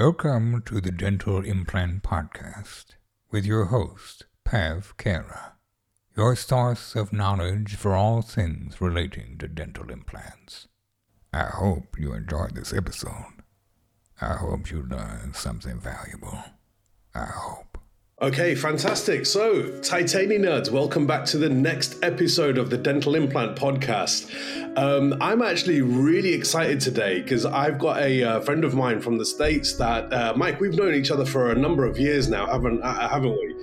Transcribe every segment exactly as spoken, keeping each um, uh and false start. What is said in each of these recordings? Welcome to the Dental Implant Podcast with your host, Pav Kera, your source of knowledge for all things relating to dental implants. I hope you enjoyed this episode. I hope you learned something valuable. I hope. Okay, fantastic. So, Titani Nerds, welcome back to the next episode of the Dental Implant Podcast. Um, I'm actually really excited today because I've got a uh, friend of mine from the States that, uh, Mike, we've known each other for a number of years now, haven't uh, haven't we?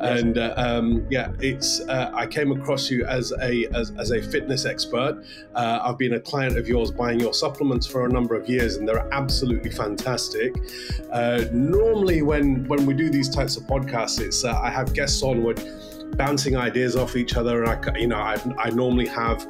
Yes. And uh, um, yeah, it's uh, I came across you as a as, as a fitness expert. Uh, I've been a client of yours buying your supplements for a number of years, and they're absolutely fantastic. Uh, normally, when when we do these types of podcasts, It's uh, I have guests on with bouncing ideas off each other, and I, you know, I, I normally have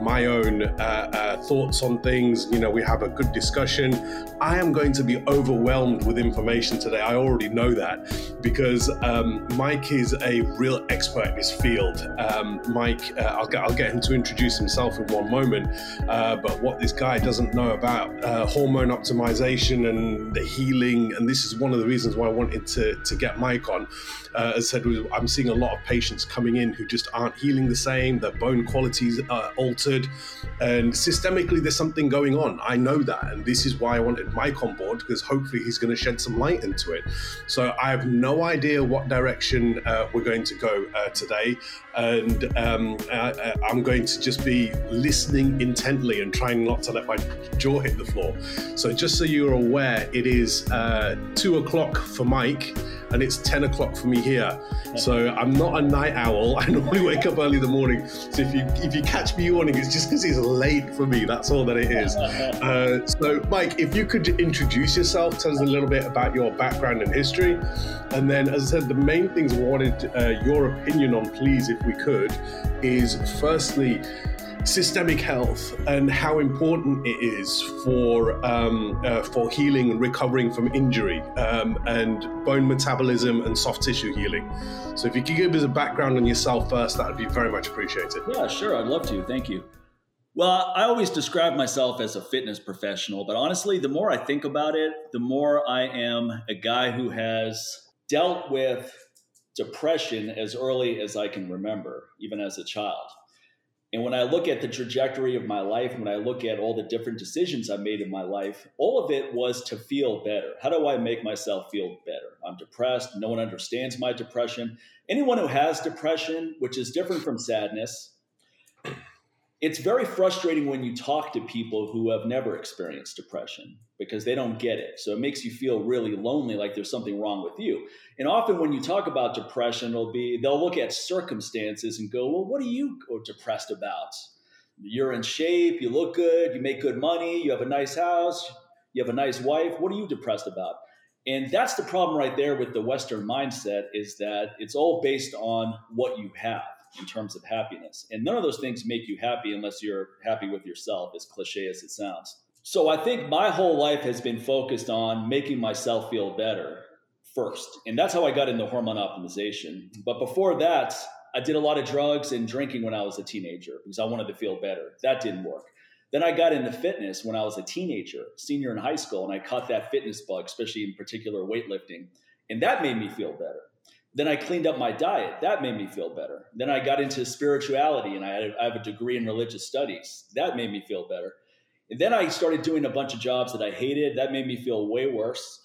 my own uh, uh, thoughts on things. You know, we have a good discussion. I am going to be overwhelmed with information today. I already know that because um, Mike is a real expert in his field. Um, Mike, uh, I'll get I'll get him to introduce himself in one moment. Uh, but what this guy doesn't know about uh, hormone optimization and the healing, and this is one of the reasons why I wanted to to get Mike on. Uh, as I said, I'm seeing a lot of patients coming in who just aren't healing the same, their bone qualities are altered, and systemically there's something going on. I know that, and this is why I wanted Mike on board, because hopefully he's going to shed some light into it. So I have no idea what direction uh, we're going to go uh, today, and um, I, I'm going to just be listening intently and trying not to let my jaw hit the floor. So just so you're aware, it is uh, two o'clock for Mike, and it's ten o'clock for me here. So I'm not a night owl. I normally wake up early in the morning. So if you if you catch me yawning, it's just because it's late for me. That's all that it is. Uh, so Mike, if you could introduce yourself, tell us a little bit about your background and history. And then, as I said, the main things I wanted uh, your opinion on, please, if we could, is firstly, systemic health and how important it is for um, uh, for healing and recovering from injury, um, and bone metabolism and soft tissue healing. So if you could give us a background on yourself first, that would be very much appreciated. Yeah, sure. I'd love to. Thank you. Well, I always describe myself as a fitness professional, but honestly, the more I think about it, the more I am a guy who has dealt with depression as early as I can remember, even as a child. And when I look at the trajectory of my life, when I look at all the different decisions I made in my life, all of it was to feel better. How do I make myself feel better? I'm depressed. No one understands my depression. Anyone who has depression, which is different from sadness, it's very frustrating when you talk to people who have never experienced depression because they don't get it. So it makes you feel really lonely, like there's something wrong with you. And often when you talk about depression, it'll be they'll look at circumstances and go, well, what are you depressed about? You're in shape, you look good, you make good money, you have a nice house, you have a nice wife. What are you depressed about? And that's the problem right there with the Western mindset, is that it's all based on what you have in terms of happiness. And none of those things make you happy unless you're happy with yourself, as cliche as it sounds. So I think my whole life has been focused on making myself feel better first. And that's how I got into hormone optimization. But before that, I did a lot of drugs and drinking when I was a teenager because I wanted to feel better. That didn't work. Then I got into fitness when I was a teenager, senior in high school, and I caught that fitness bug, especially in particular weightlifting. And that made me feel better. Then I cleaned up my diet. That made me feel better. Then I got into spirituality, and I, had, I have a degree in religious studies. That made me feel better. And then I started doing a bunch of jobs that I hated. That made me feel way worse.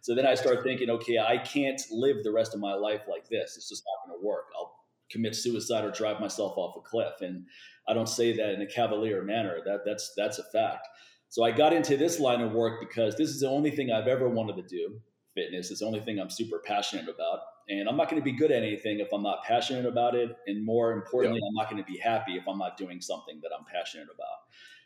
So then I started thinking, okay, I can't live the rest of my life like this. It's just not going to work. I'll commit suicide or drive myself off a cliff. And I don't say that in a cavalier manner. That, that's, that's a fact. So I got into this line of work because this is the only thing I've ever wanted to do. Fitness is the only thing I'm super passionate about. And I'm not going to be good at anything if I'm not passionate about it. And more importantly, yeah. I'm not going to be happy if I'm not doing something that I'm passionate about.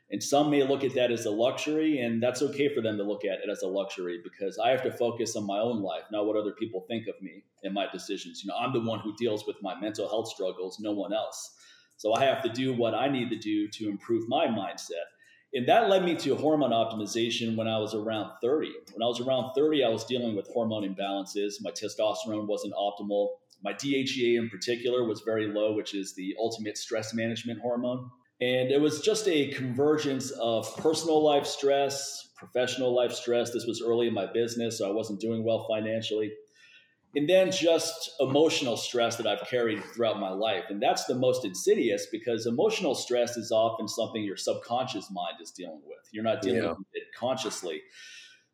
And some may look at that as a luxury, and that's okay for them to look at it as a luxury, because I have to focus on my own life, not what other people think of me and my decisions. You know, I'm the one who deals with my mental health struggles, no one else. So I have to do what I need to do to improve my mindset. And that led me to hormone optimization when I was around thirty. When I was around thirty, I was dealing with hormone imbalances. My testosterone wasn't optimal. My D H E A in particular was very low, which is the ultimate stress management hormone. And it was just a convergence of personal life stress, professional life stress. This was early in my business, so I wasn't doing well financially. And then just emotional stress that I've carried throughout my life. And that's the most insidious, because emotional stress is often something your subconscious mind is dealing with. You're not dealing yeah. with it consciously.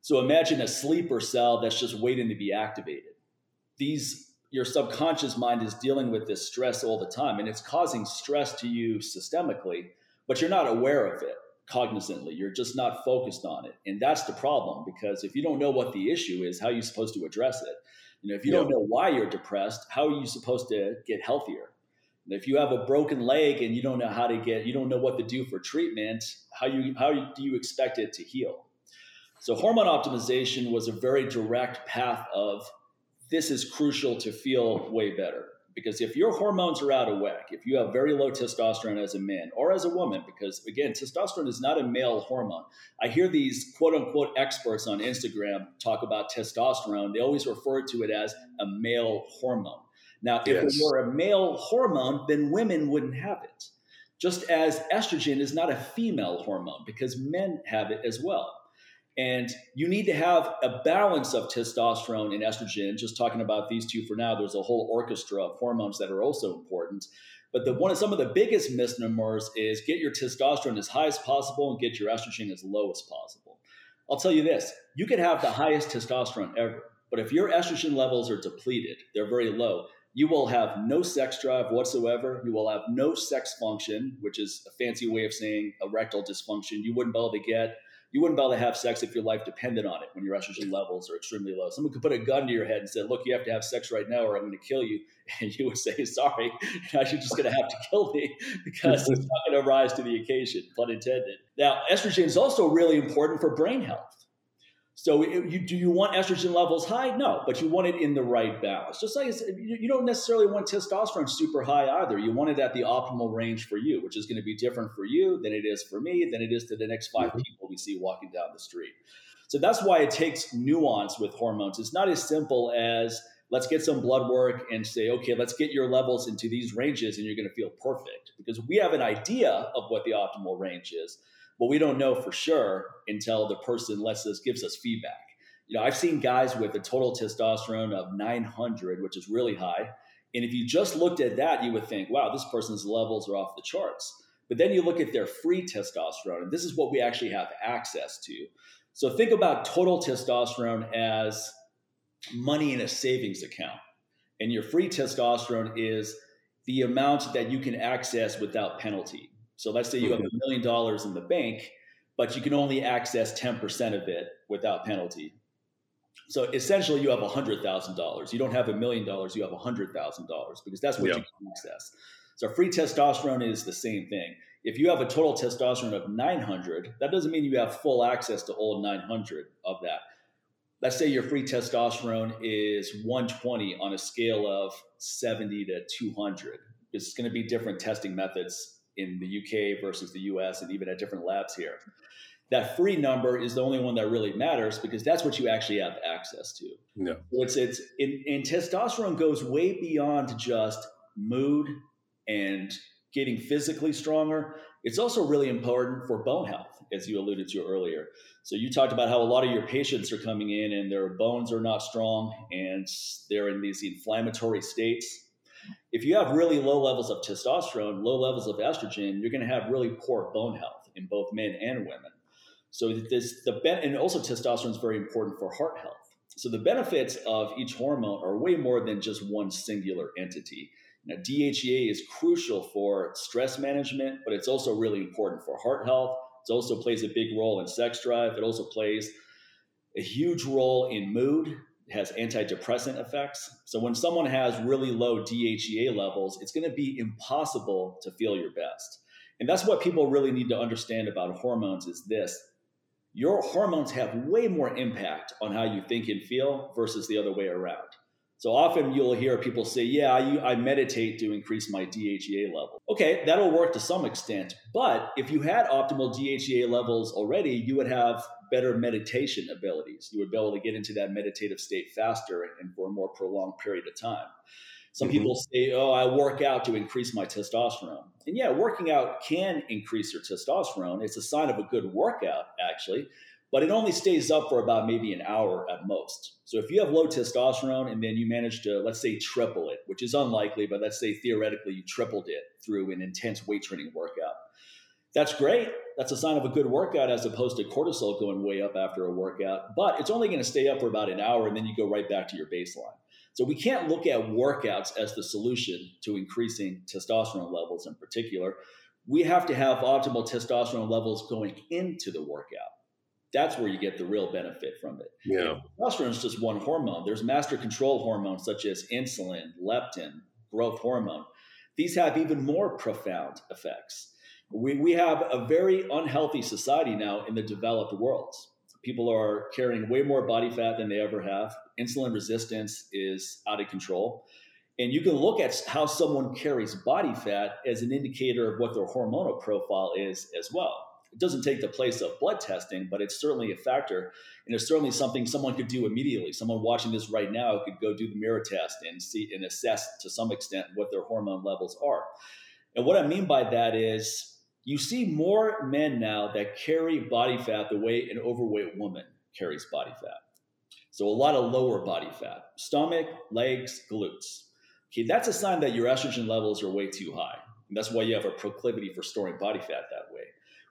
So imagine a sleeper cell that's just waiting to be activated. These Your subconscious mind is dealing with this stress all the time, and it's causing stress to you systemically, but you're not aware of it cognizantly. You're just not focused on it. And that's the problem, because if you don't know what the issue is, how are you supposed to address it? You know, if you yeah. don't know why you're depressed, how are you supposed to get healthier? And if you have a broken leg and you don't know how to get, you don't know what to do for treatment, how you how do you expect it to heal? So hormone optimization was a very direct path of, this is crucial to feel way better, because if your hormones are out of whack, if you have very low testosterone as a man or as a woman, because again, testosterone is not a male hormone. I hear these quote unquote experts on Instagram talk about testosterone. They always refer to it as a male hormone. Now, yes. if it were a male hormone, then women wouldn't have it. Just as estrogen is not a female hormone, because men have it as well. And you need to have a balance of testosterone and estrogen. Just talking about these two for now, there's a whole orchestra of hormones that are also important. But the one of some of the biggest misnomers is get your testosterone as high as possible and get your estrogen as low as possible. I'll tell you this, you can have the highest testosterone ever, but if your estrogen levels are depleted, they're very low, you will have no sex drive whatsoever. You will have no sex function, which is a fancy way of saying erectile dysfunction. You wouldn't be able to get You wouldn't be able to have sex if your life depended on it when your estrogen levels are extremely low. Someone could put a gun to your head and say, look, you have to have sex right now or I'm going to kill you. And you would say, sorry, you're just going to have to kill me because it's not going to rise to the occasion, pun intended. Now, estrogen is also really important for brain health. So you, do you want estrogen levels high? No, but you want it in the right balance. Just like you don't necessarily want testosterone super high either. You want it at the optimal range for you, which is going to be different for you than it is for me, than it is to the next five people we see walking down the street. So that's why it takes nuance with hormones. It's not as simple as let's get some blood work and say, okay, let's get your levels into these ranges and you're going to feel perfect, because we have an idea of what the optimal range is. But we don't know for sure until the person lets us, gives us feedback. You know, I've seen guys with a total testosterone of nine hundred, which is really high. And if you just looked at that, you would think, wow, this person's levels are off the charts. But then you look at their free testosterone, and this is what we actually have access to. So think about total testosterone as money in a savings account. And your free testosterone is the amount that you can access without penalty. So let's say you have a million dollars in the bank, but you can only access ten percent of it without penalty. So essentially you have one hundred thousand dollars. You don't have a million dollars, you have one hundred thousand dollars, because that's what yeah. you can access. So free testosterone is the same thing. If you have a total testosterone of nine hundred, that doesn't mean you have full access to all nine hundred of that. Let's say your free testosterone is one twenty on a scale of seventy to two hundred. It's going to be different testing methods in the U K versus the U S, and even at different labs here. That free number is the only one that really matters, because that's what you actually have access to. No. It's, it's, and, and testosterone goes way beyond just mood and getting physically stronger. It's also really important for bone health, as you alluded to earlier. So you talked about how a lot of your patients are coming in and their bones are not strong and they're in these inflammatory states. If you have really low levels of testosterone, low levels of estrogen, you're going to have really poor bone health in both men and women. So this, the and also testosterone is very important for heart health. So the benefits of each hormone are way more than just one singular entity. Now, D H E A is crucial for stress management, but it's also really important for heart health. It also plays a big role in sex drive. It also plays a huge role in mood. It has antidepressant effects. So when someone has really low D H E A levels, it's going to be impossible to feel your best. And that's what people really need to understand about hormones is this. Your hormones have way more impact on how you think and feel versus the other way around. So often you'll hear people say, yeah, I, I meditate to increase my D H E A level. Okay, that'll work to some extent. But if you had optimal D H E A levels already, you would have better meditation abilities. You would be able to get into that meditative state faster and for a more prolonged period of time. Some mm-hmm. people say, oh, I work out to increase my testosterone. And yeah, working out can increase your testosterone. It's a sign of a good workout, actually, but it only stays up for about maybe an hour at most. So if you have low testosterone and then you manage to, let's say, triple it, which is unlikely, but let's say theoretically you tripled it through an intense weight training workout. That's great. That's a sign of a good workout as opposed to cortisol going way up after a workout, but it's only going to stay up for about an hour and then you go right back to your baseline. So we can't look at workouts as the solution to increasing testosterone levels in particular. We have to have optimal testosterone levels going into the workout. That's where you get the real benefit from it. Yeah. Testosterone is just one hormone. There's master control hormones such as insulin, leptin, growth hormone. These have even more profound effects. We we have a very unhealthy society now in the developed world. People are carrying way more body fat than they ever have. Insulin resistance is out of control. And you can look at how someone carries body fat as an indicator of what their hormonal profile is as well. It doesn't take the place of blood testing, but it's certainly a factor. And it's certainly something someone could do immediately. Someone watching this right now could go do the mirror test and see and assess to some extent what their hormone levels are. And what I mean by that is, you see more men now that carry body fat the way an overweight woman carries body fat. So a lot of lower body fat, stomach, legs, glutes. Okay, that's a sign that your estrogen levels are way too high. And that's why you have a proclivity for storing body fat that way.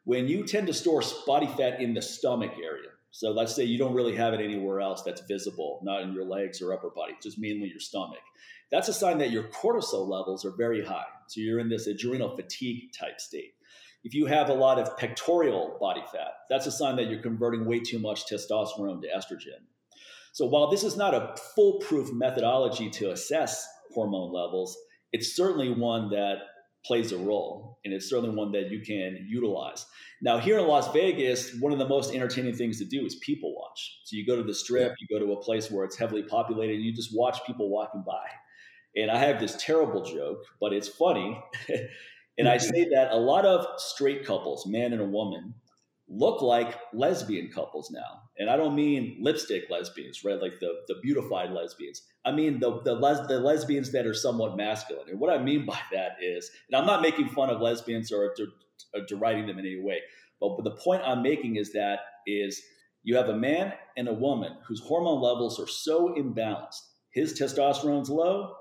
When you tend to store body fat in the stomach area, so let's say you don't really have it anywhere else that's visible, not in your legs or upper body, just mainly your stomach. That's a sign that your cortisol levels are very high. So you're in this adrenal fatigue type state. If you have a lot of pectoral body fat, that's a sign that you're converting way too much testosterone to estrogen. So while this is not a foolproof methodology to assess hormone levels, it's certainly one that plays a role, and it's certainly one that you can utilize. Now, here in Las Vegas, one of the most entertaining things to do is people watch. So you go to the Strip, you go to a place where it's heavily populated, and you just watch people walking by. And I have this terrible joke, but it's funny. And I say that a lot of straight couples, man and a woman, look like lesbian couples now. And I don't mean lipstick lesbians, right? Like the, the beautified lesbians. I mean the the, les- the lesbians that are somewhat masculine. And what I mean by that is, and I'm not making fun of lesbians or, de- or deriding them in any way, but, but the point I'm making is that is you have a man and a woman whose hormone levels are so imbalanced. His testosterone's low.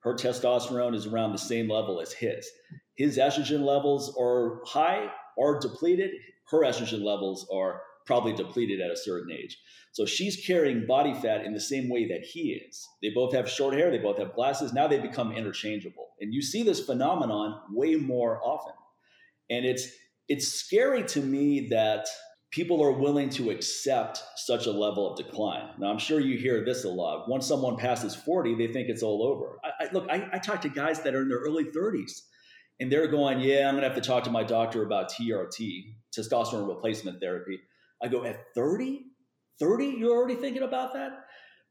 Her testosterone is around the same level as his. His estrogen levels are high or depleted. Her estrogen levels are probably depleted at a certain age. So she's carrying body fat in the same way that he is. They both have short hair. They both have glasses. Now they become interchangeable. And you see this phenomenon way more often. And it's it's scary to me that people are willing to accept such a level of decline. Now, I'm sure you hear this a lot. Once someone passes forty, they think it's all over. I, I, look, I, I talk to guys that are in their early thirties. And they're going, yeah, I'm going to have to talk to my doctor about T R T, testosterone replacement therapy. I go, at thirty? thirty? You're already thinking about that?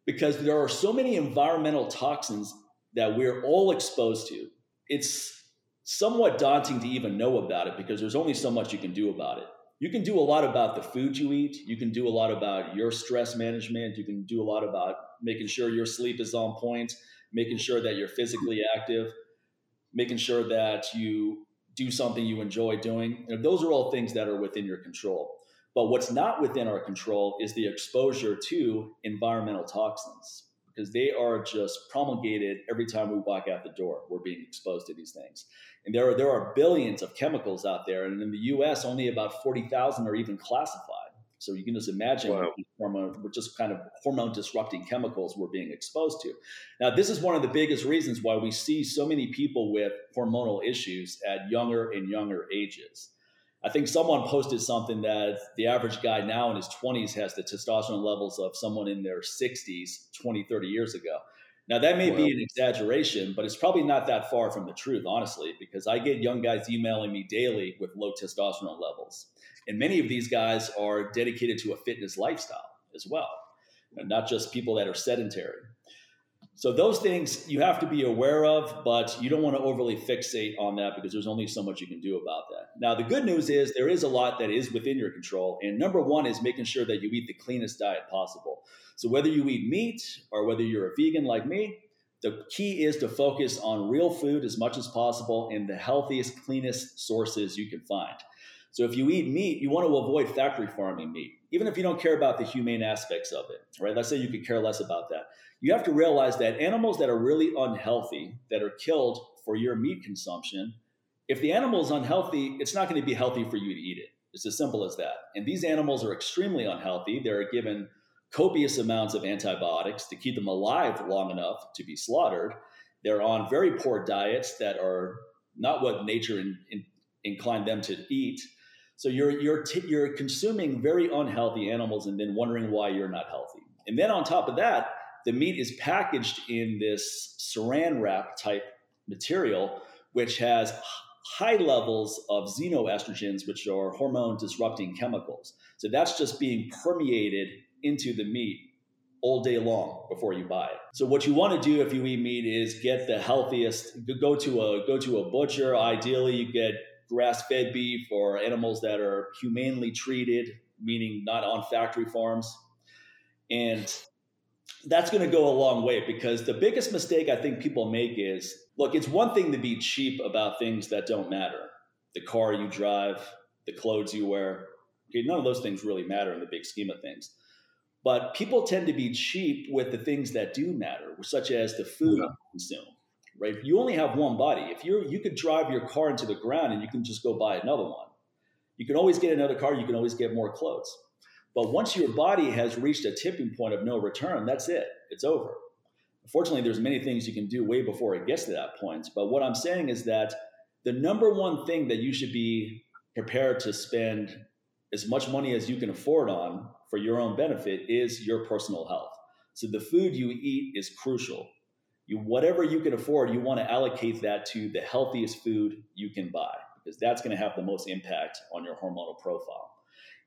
Because there are so many environmental toxins that we're all exposed to. It's somewhat daunting to even know about it because there's only so much you can do about it. You can do a lot about the food you eat. You can do a lot about your stress management. You can do a lot about making sure your sleep is on point, making sure that you're physically active, making sure that you do something you enjoy doing. You know, those are all things that are within your control. But what's not within our control is the exposure to environmental toxins, because they are just promulgated every time we walk out the door. We're being exposed to these things. And there are there are billions of chemicals out there. And in the U S, only about forty thousand are even classified. So you can just imagine wow. hormone, just kind of hormone disrupting chemicals we're being exposed to. Now, this is one of the biggest reasons why we see so many people with hormonal issues at younger and younger ages. I think someone posted something that the average guy now in his twenties has the testosterone levels of someone in their sixties twenty, thirty years ago. Now, that may wow. be an exaggeration, but it's probably not that far from the truth, honestly, because I get young guys emailing me daily with low testosterone levels. And many of these guys are dedicated to a fitness lifestyle as well, and not just people that are sedentary. So those things you have to be aware of, but you don't want to overly fixate on that because there's only so much you can do about that. Now, the good news is there is a lot that is within your control. And number one is making sure that you eat the cleanest diet possible. So whether you eat meat or whether you're a vegan like me, the key is to focus on real food as much as possible and the healthiest, cleanest sources you can find. So if you eat meat, you want to avoid factory farming meat, even if you don't care about the humane aspects of it, right? Let's say you could care less about that. You have to realize that animals that are really unhealthy, that are killed for your meat consumption, if the animal is unhealthy, it's not going to be healthy for you to eat it. It's as simple as that. And these animals are extremely unhealthy. They're given copious amounts of antibiotics to keep them alive long enough to be slaughtered. They're on very poor diets that are not what nature in, in, inclined them to eat. So you're you're t- you're consuming very unhealthy animals and then wondering why you're not healthy. And then on top of that, the meat is packaged in this saran wrap type material, which has high levels of xenoestrogens, which are hormone disrupting chemicals. So that's just being permeated into the meat all day long before you buy it. So what you want to do if you eat meat is get the healthiest. Go to a go to a butcher. Ideally, you get grass-fed beef or animals that are humanely treated, meaning not on factory farms. And that's going to go a long way because the biggest mistake I think people make is, look, it's one thing to be cheap about things that don't matter. The car you drive, the clothes you wear. Okay, none of those things really matter in the big scheme of things. But people tend to be cheap with the things that do matter, such as the food you consume. Right? You only have one body. If you you could drive your car into the ground and you can just go buy another one. You can always get another car. You can always get more clothes. But once your body has reached a tipping point of no return, that's it. It's over. Unfortunately, there's many things you can do way before it gets to that point. But what I'm saying is that the number one thing that you should be prepared to spend as much money as you can afford on for your own benefit is your personal health. So the food you eat is crucial. You, whatever you can afford, you want to allocate that to the healthiest food you can buy because that's going to have the most impact on your hormonal profile.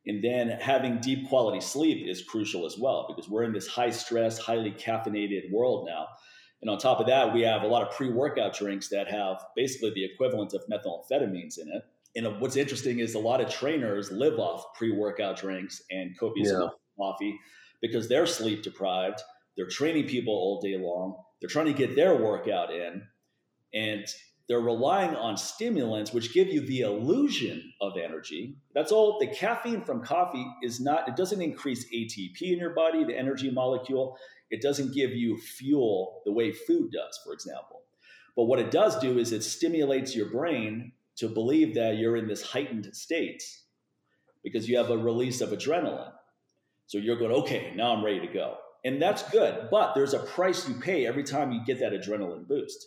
And then having deep quality sleep is crucial as well because we're in this high stress, highly caffeinated world now. And on top of that, we have a lot of pre-workout drinks that have basically the equivalent of methamphetamines in it. And what's interesting is a lot of trainers live off pre-workout drinks and copious yeah. coffee because they're sleep deprived. They're training people all day long. They're trying to get their workout in, and they're relying on stimulants, which give you the illusion of energy. That's all. The caffeine from coffee is not, it doesn't increase A T P in your body, the energy molecule. It doesn't give you fuel the way food does, for example. But what it does do is it stimulates your brain to believe that you're in this heightened state because you have a release of adrenaline. So you're going, okay, now I'm ready to go. And that's good, but there's a price you pay every time you get that adrenaline boost.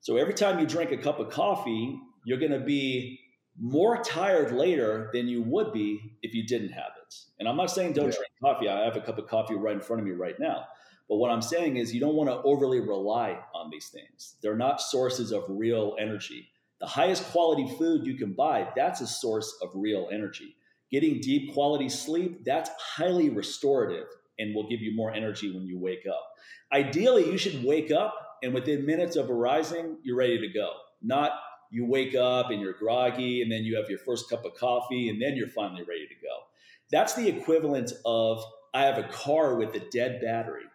So every time you drink a cup of coffee, you're going to be more tired later than you would be if you didn't have it. And I'm not saying don't yeah. drink coffee. I have a cup of coffee right in front of me right now. But what I'm saying is you don't want to overly rely on these things. They're not sources of real energy. The highest quality food you can buy, that's a source of real energy. Getting deep quality sleep, that's highly restorative and will give you more energy when you wake up. Ideally, you should wake up and within minutes of arising, you're ready to go. Not you wake up and you're groggy and then you have your first cup of coffee and then you're finally ready to go. That's the equivalent of I have a car with a dead battery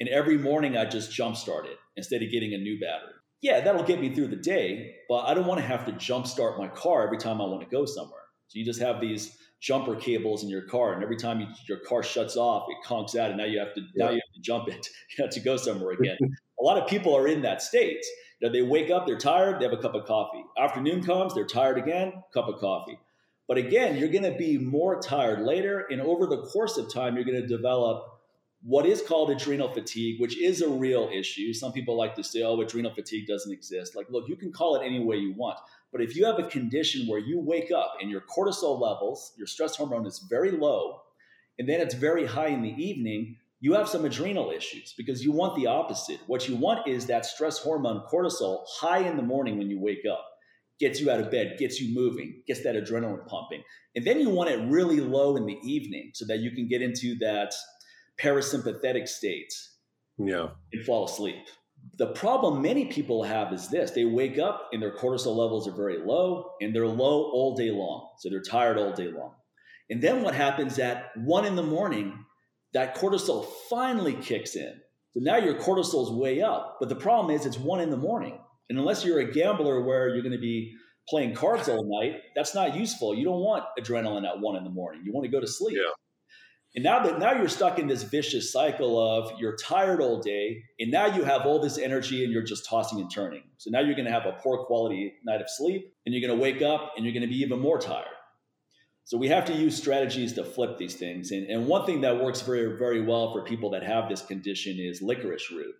and every morning I just jumpstart it instead of getting a new battery. Yeah, that'll get me through the day, but I don't want to have to jumpstart my car every time I want to go somewhere. So you just have these jumper cables in your car, and every time you, your car shuts off, it conks out, and now you have to yeah. now you have to jump it. You have to go somewhere again. A lot of people are in that state. You know, they wake up, they're tired, they have a cup of coffee. Afternoon comes, they're tired again, cup of coffee. But again, you're going to be more tired later, and over the course of time, you're going to develop what is called adrenal fatigue, which is a real issue. Some people like to say, oh, adrenal fatigue doesn't exist. Like, look, you can call it any way you want. But if you have a condition where you wake up and your cortisol levels, your stress hormone is very low, and then it's very high in the evening, you have some adrenal issues because you want the opposite. What you want is that stress hormone cortisol high in the morning when you wake up, gets you out of bed, gets you moving, gets that adrenaline pumping. And then you want it really low in the evening so that you can get into that parasympathetic state Yeah. And fall asleep. The problem many people have is this: they wake up and their cortisol levels are very low, and they're low all day long. So they're tired all day long. And then what happens at one in the morning, that cortisol finally kicks in. So now your cortisol's way up. But the problem is it's one in the morning. And unless you're a gambler where you're going to be playing cards all night, that's not useful. You don't want adrenaline at one in the morning. You want to go to sleep. Yeah. And now that now you're stuck in this vicious cycle of you're tired all day, and now you have all this energy and you're just tossing and turning. So now you're going to have a poor quality night of sleep, and you're going to wake up and you're going to be even more tired. So we have to use strategies to flip these things. And, and one thing that works very, very well for people that have this condition is licorice root.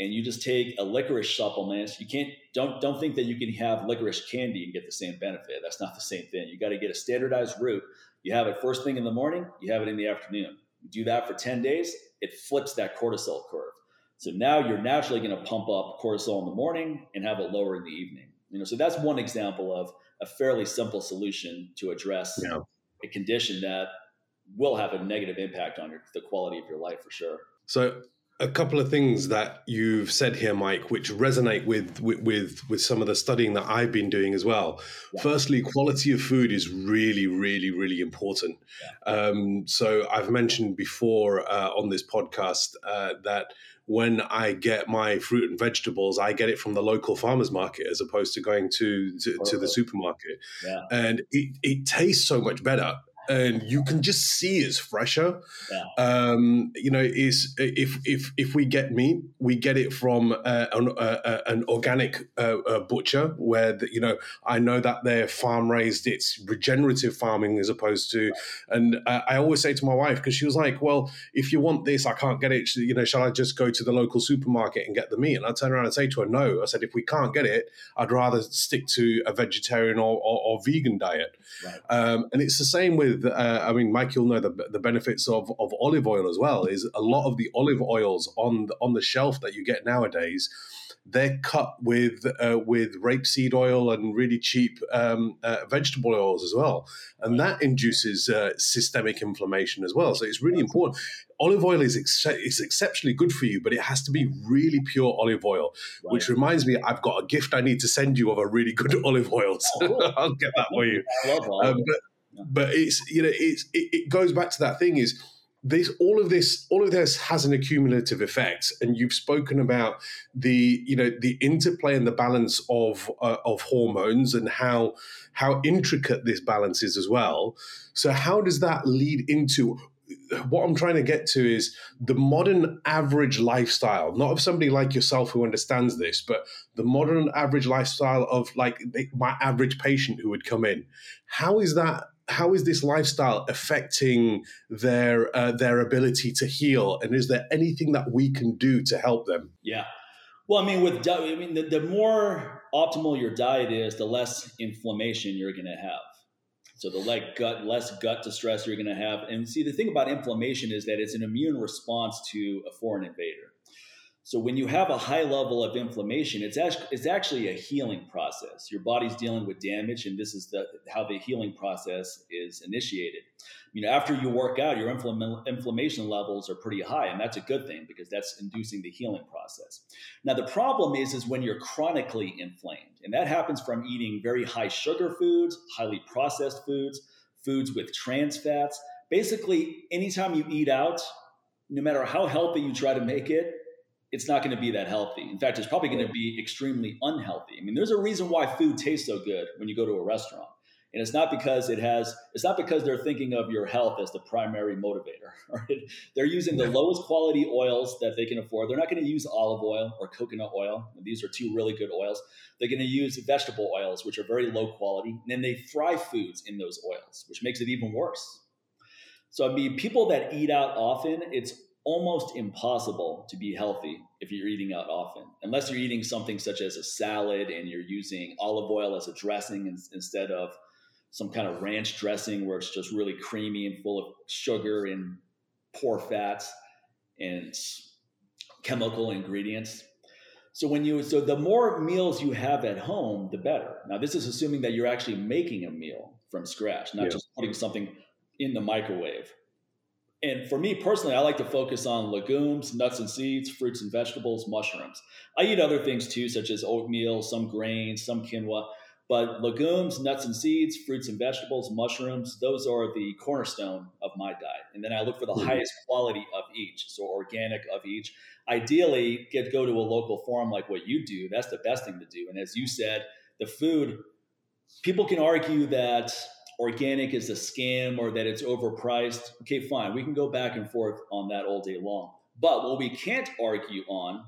And you just take a licorice supplement. You can't, don't, don't think that you can have licorice candy and get the same benefit. That's not the same thing. You got to get a standardized root. You have it first thing in the morning, you have it in the afternoon. You do that for ten days, it flips that cortisol curve. So now you're naturally going to pump up cortisol in the morning and have it lower in the evening. You know, so that's one example of a fairly simple solution to address yeah. a condition that will have a negative impact on your, the quality of your life for sure. So a couple of things that you've said here, Mike, which resonate with with with some of the studying that I've been doing as well. Yeah. Firstly, quality of food is really, really, really important. Yeah. Um, so I've mentioned before uh, on this podcast uh, that when I get my fruit and vegetables, I get it from the local farmer's market as opposed to going to, to, to the supermarket. Yeah. And it, it tastes so much better. And you can just see it's fresher. Yeah. Um, you know, is if if if we get meat, we get it from uh, an, uh, an organic uh, uh, butcher, where the, you know I know that they're farm raised. It's regenerative farming as opposed to. And uh, I always say to my wife, because she was like, "Well, if you want this, I can't get it. You know, shall I just go to the local supermarket and get the meat?" And I turn around and say to her, "No." I said, "If we can't get it, I'd rather stick to a vegetarian or or, or vegan diet." Right. Um, and it's the same with. Uh, I mean, Mike, you'll know the, the benefits of, of olive oil as well. Is a lot of the olive oils on the, on the shelf that you get nowadays, they're cut with uh, with rapeseed oil and really cheap um, uh, vegetable oils as well, and that induces uh, systemic inflammation as well. So it's really important. Olive oil is ex- is exceptionally good for you, but it has to be really pure olive oil. Right. Which reminds me, I've got a gift I need to send you of a really good olive oil. So I'll get that for you. I love olive oil. Um, but, But it's, you know, it's, it, it goes back to that thing is this, all of this, all of this has an accumulative effect. And you've spoken about the, you know, the interplay and the balance of, uh, of hormones and how, how intricate this balance is as well. So how does that lead into what I'm trying to get to is the modern average lifestyle, not of somebody like yourself who understands this, but the modern average lifestyle of like the, my average patient who would come in. How is that? How is this lifestyle affecting their uh, their ability to heal? And is there anything that we can do to help them? Yeah. Well, I mean, with I mean, the, the more optimal your diet is, the less inflammation you're going to have. So the like gut, less gut distress you're going to have. And see, the thing about inflammation is that it's an immune response to a foreign invader. So when you have a high level of inflammation, it's actually, it's actually a healing process. Your body's dealing with damage, and this is the, how the healing process is initiated. You know, after you work out, your infl- inflammation levels are pretty high, and that's a good thing because that's inducing the healing process. Now, the problem is, is when you're chronically inflamed, and that happens from eating very high sugar foods, highly processed foods, foods with trans fats. Basically, anytime you eat out, no matter how healthy you try to make it, it's not going to be that healthy. In fact, it's probably going to be extremely unhealthy. I mean, there's a reason why food tastes so good when you go to a restaurant. And it's not because it has, it's not because they're thinking of your health as the primary motivator. Right? They're using the lowest quality oils that they can afford. They're not going to use olive oil or coconut oil. These are two really good oils. They're going to use vegetable oils, which are very low quality. And then they fry foods in those oils, which makes it even worse. So, I mean, people that eat out often, it's almost impossible to be healthy if you're eating out often, unless you're eating something such as a salad and you're using olive oil as a dressing instead of some kind of ranch dressing where it's just really creamy and full of sugar and poor fats and chemical ingredients. So when you, so the more meals you have at home, the better. Now, this is assuming that you're actually making a meal from scratch, not yeah. just putting something in the microwave. And for me personally, I like to focus on legumes, nuts and seeds, fruits and vegetables, mushrooms. I eat other things too, such as oatmeal, some grains, some quinoa, but legumes, nuts and seeds, fruits and vegetables, mushrooms, those are the cornerstone of my diet. And then I look for the mm-hmm. highest quality of each, so organic of each. Ideally, get go to a local farm like what you do. That's the best thing to do. And as you said, the food, people can argue that organic is a scam or that it's overpriced. Okay, fine. We can go back and forth on that all day long. But what we can't argue on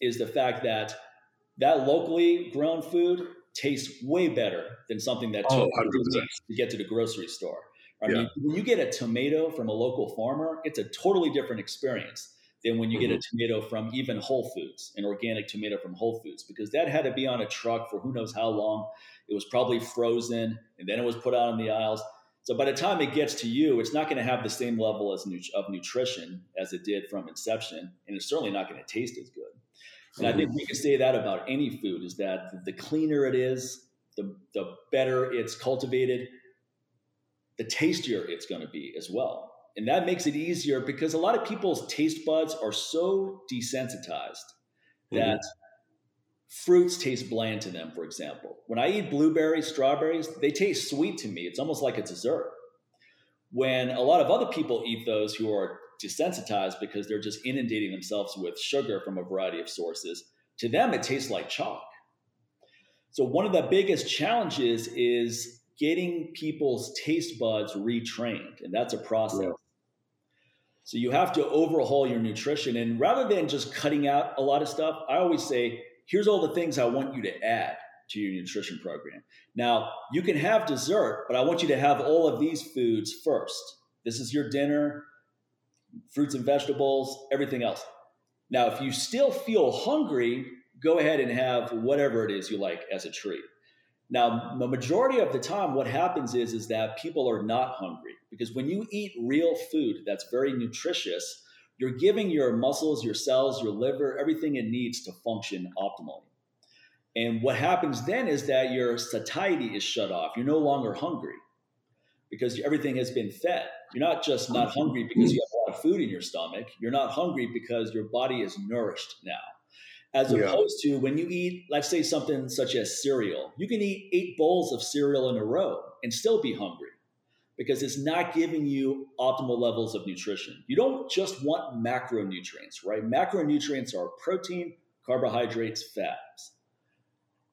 is the fact that that locally grown food tastes way better than something that took oh, to get to the grocery store. I yeah. mean, when you get a tomato from a local farmer, it's a totally different experience than when you mm-hmm. get a tomato from even Whole Foods, an organic tomato from Whole Foods, because that had to be on a truck for who knows how long. It was probably frozen, and then it was put out in the aisles. So by the time it gets to you, it's not going to have the same level as nu- of nutrition as it did from inception, and it's certainly not going to taste as good. And mm-hmm. I think we can say that about any food, is that the cleaner it is, the, the better it's cultivated, the tastier it's going to be as well. And that makes it easier because a lot of people's taste buds are so desensitized mm-hmm. that fruits taste bland to them, for example. When I eat blueberries, strawberries, they taste sweet to me. It's almost like a dessert. When a lot of other people eat those who are desensitized because they're just inundating themselves with sugar from a variety of sources, to them it tastes like chalk. So one of the biggest challenges is getting people's taste buds retrained, and that's a process. Yeah. So you have to overhaul your nutrition. And rather than just cutting out a lot of stuff, I always say, here's all the things I want you to add to your nutrition program. Now, you can have dessert, but I want you to have all of these foods first. This is your dinner, fruits and vegetables, everything else. Now, if you still feel hungry, go ahead and have whatever it is you like as a treat. Now, the majority of the time, what happens is, is that people are not hungry, because when you eat real food that's very nutritious, you're giving your muscles, your cells, your liver, everything it needs to function optimally. And what happens then is that your satiety is shut off. You're no longer hungry because everything has been fed. You're not just not hungry because you have a lot of food in your stomach. You're not hungry because your body is nourished now. As yeah. opposed to when you eat, let's say something such as cereal, you can eat eight bowls of cereal in a row and still be hungry, because it's not giving you optimal levels of nutrition. You don't just want macronutrients, right? Macronutrients are protein, carbohydrates, fats.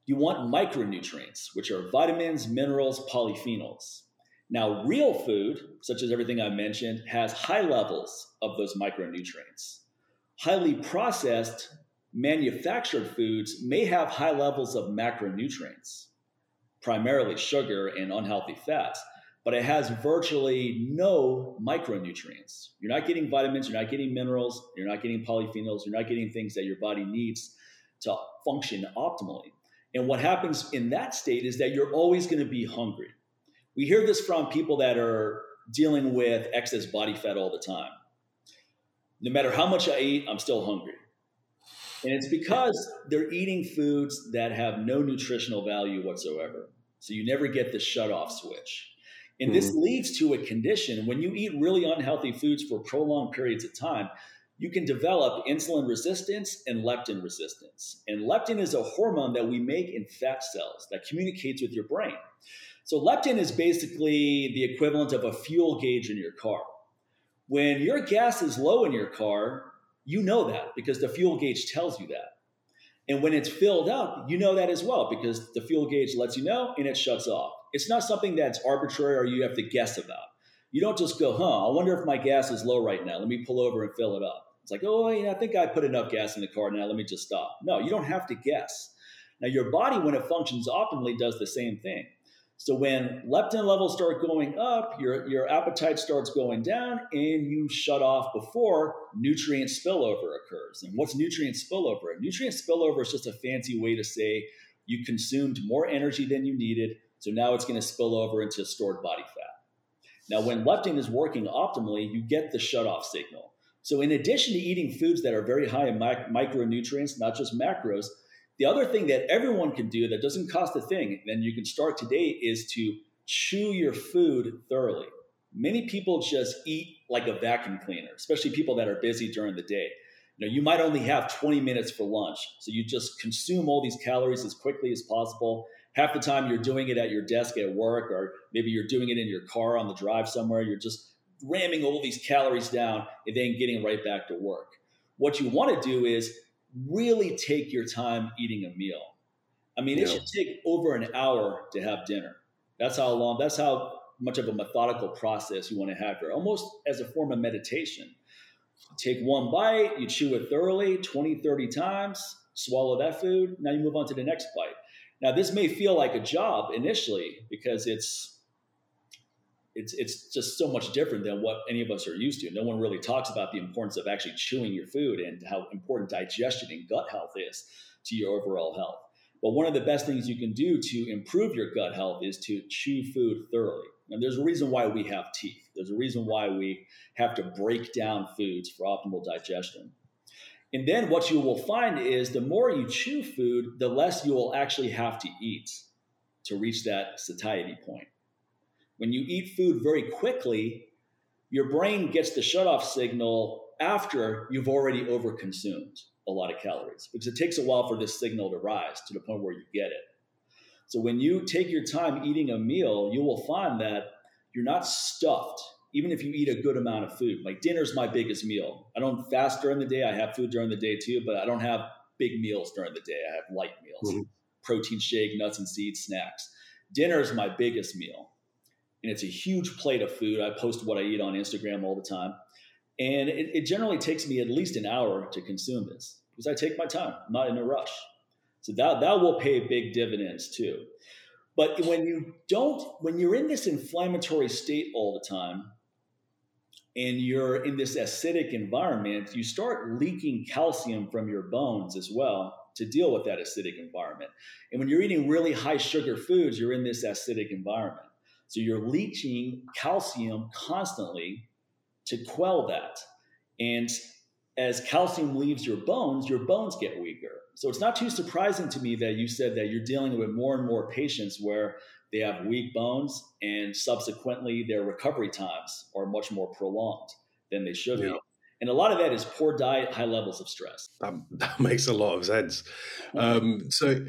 You want micronutrients, which are vitamins, minerals, polyphenols. Now, real food, such as everything I mentioned, has high levels of those micronutrients. Highly processed, manufactured foods may have high levels of macronutrients, primarily sugar and unhealthy fats, but it has virtually no micronutrients. You're not getting vitamins, you're not getting minerals, you're not getting polyphenols, you're not getting things that your body needs to function optimally. And what happens in that state is that you're always going to be hungry. We hear this from people that are dealing with excess body fat all the time. No matter how much I eat, I'm still hungry. And it's because they're eating foods that have no nutritional value whatsoever. So you never get the shut-off switch. And this mm-hmm. leads to a condition. When you eat really unhealthy foods for prolonged periods of time, you can develop insulin resistance and leptin resistance. And leptin is a hormone that we make in fat cells that communicates with your brain. So leptin is basically the equivalent of a fuel gauge in your car. When your gas is low in your car, you know that because the fuel gauge tells you that. And when it's filled up, you know that as well because the fuel gauge lets you know and it shuts off. It's not something that's arbitrary or you have to guess about. You don't just go, huh, I wonder if my gas is low right now. Let me pull over and fill it up. It's like, oh, you know, I think I put enough gas in the car now. Let me just stop. No, you don't have to guess. Now, your body, when it functions optimally, does the same thing. So when leptin levels start going up, your, your appetite starts going down and you shut off before nutrient spillover occurs. And what's nutrient spillover? Nutrient spillover is just a fancy way to say you consumed more energy than you needed. So now it's going to spill over into stored body fat. Now, when leptin is working optimally, you get the shutoff signal. So in addition to eating foods that are very high in mic- micronutrients, not just macros, the other thing that everyone can do that doesn't cost a thing, and you can start today, is to chew your food thoroughly. Many people just eat like a vacuum cleaner, especially people that are busy during the day. You know, you might only have twenty minutes for lunch. So you just consume all these calories as quickly as possible. Half the time you're doing it at your desk at work, or maybe you're doing it in your car on the drive somewhere. You're just ramming all these calories down and then getting right back to work. What you want to do is really take your time eating a meal. I mean, yeah. It should take over an hour to have dinner. That's how long, that's how much of a methodical process you want to have here, almost as a form of meditation. Take one bite, you chew it thoroughly, twenty, thirty times, swallow that food. Now you move on to the next bite. Now this may feel like a job initially because it's, it's, it's just so much different than what any of us are used to. No one really talks about the importance of actually chewing your food and how important digestion and gut health is to your overall health. But one of the best things you can do to improve your gut health is to chew food thoroughly. Now, there's a reason why we have teeth. There's a reason why we have to break down foods for optimal digestion. And then what you will find is the more you chew food, the less you will actually have to eat to reach that satiety point. When you eat food very quickly, your brain gets the shutoff signal after you've already overconsumed a lot of calories, because it takes a while for this signal to rise to the point where you get it. So when you take your time eating a meal, you will find that you're not stuffed, even if you eat a good amount of food. Like dinner's my biggest meal. I don't fast during the day. I have food during the day too, but I don't have big meals during the day. I have light meals, mm-hmm. protein shake, nuts and seeds, snacks. Dinner is my biggest meal. And it's a huge plate of food. I post what I eat on Instagram all the time. And it, it generally takes me at least an hour to consume this because I take my time. I'm not in a rush. So that, that will pay big dividends too. But when you don't, when you're in this inflammatory state all the time and you're in this acidic environment, you start leaking calcium from your bones as well to deal with that acidic environment. And when you're eating really high sugar foods, you're in this acidic environment. So you're leaching calcium constantly to quell that. And as calcium leaves your bones, your bones get weaker. So it's not too surprising to me that you said that you're dealing with more and more patients where they have weak bones and subsequently their recovery times are much more prolonged than they should yeah. be. And a lot of that is poor diet, high levels of stress. That, that makes a lot of sense. Um, so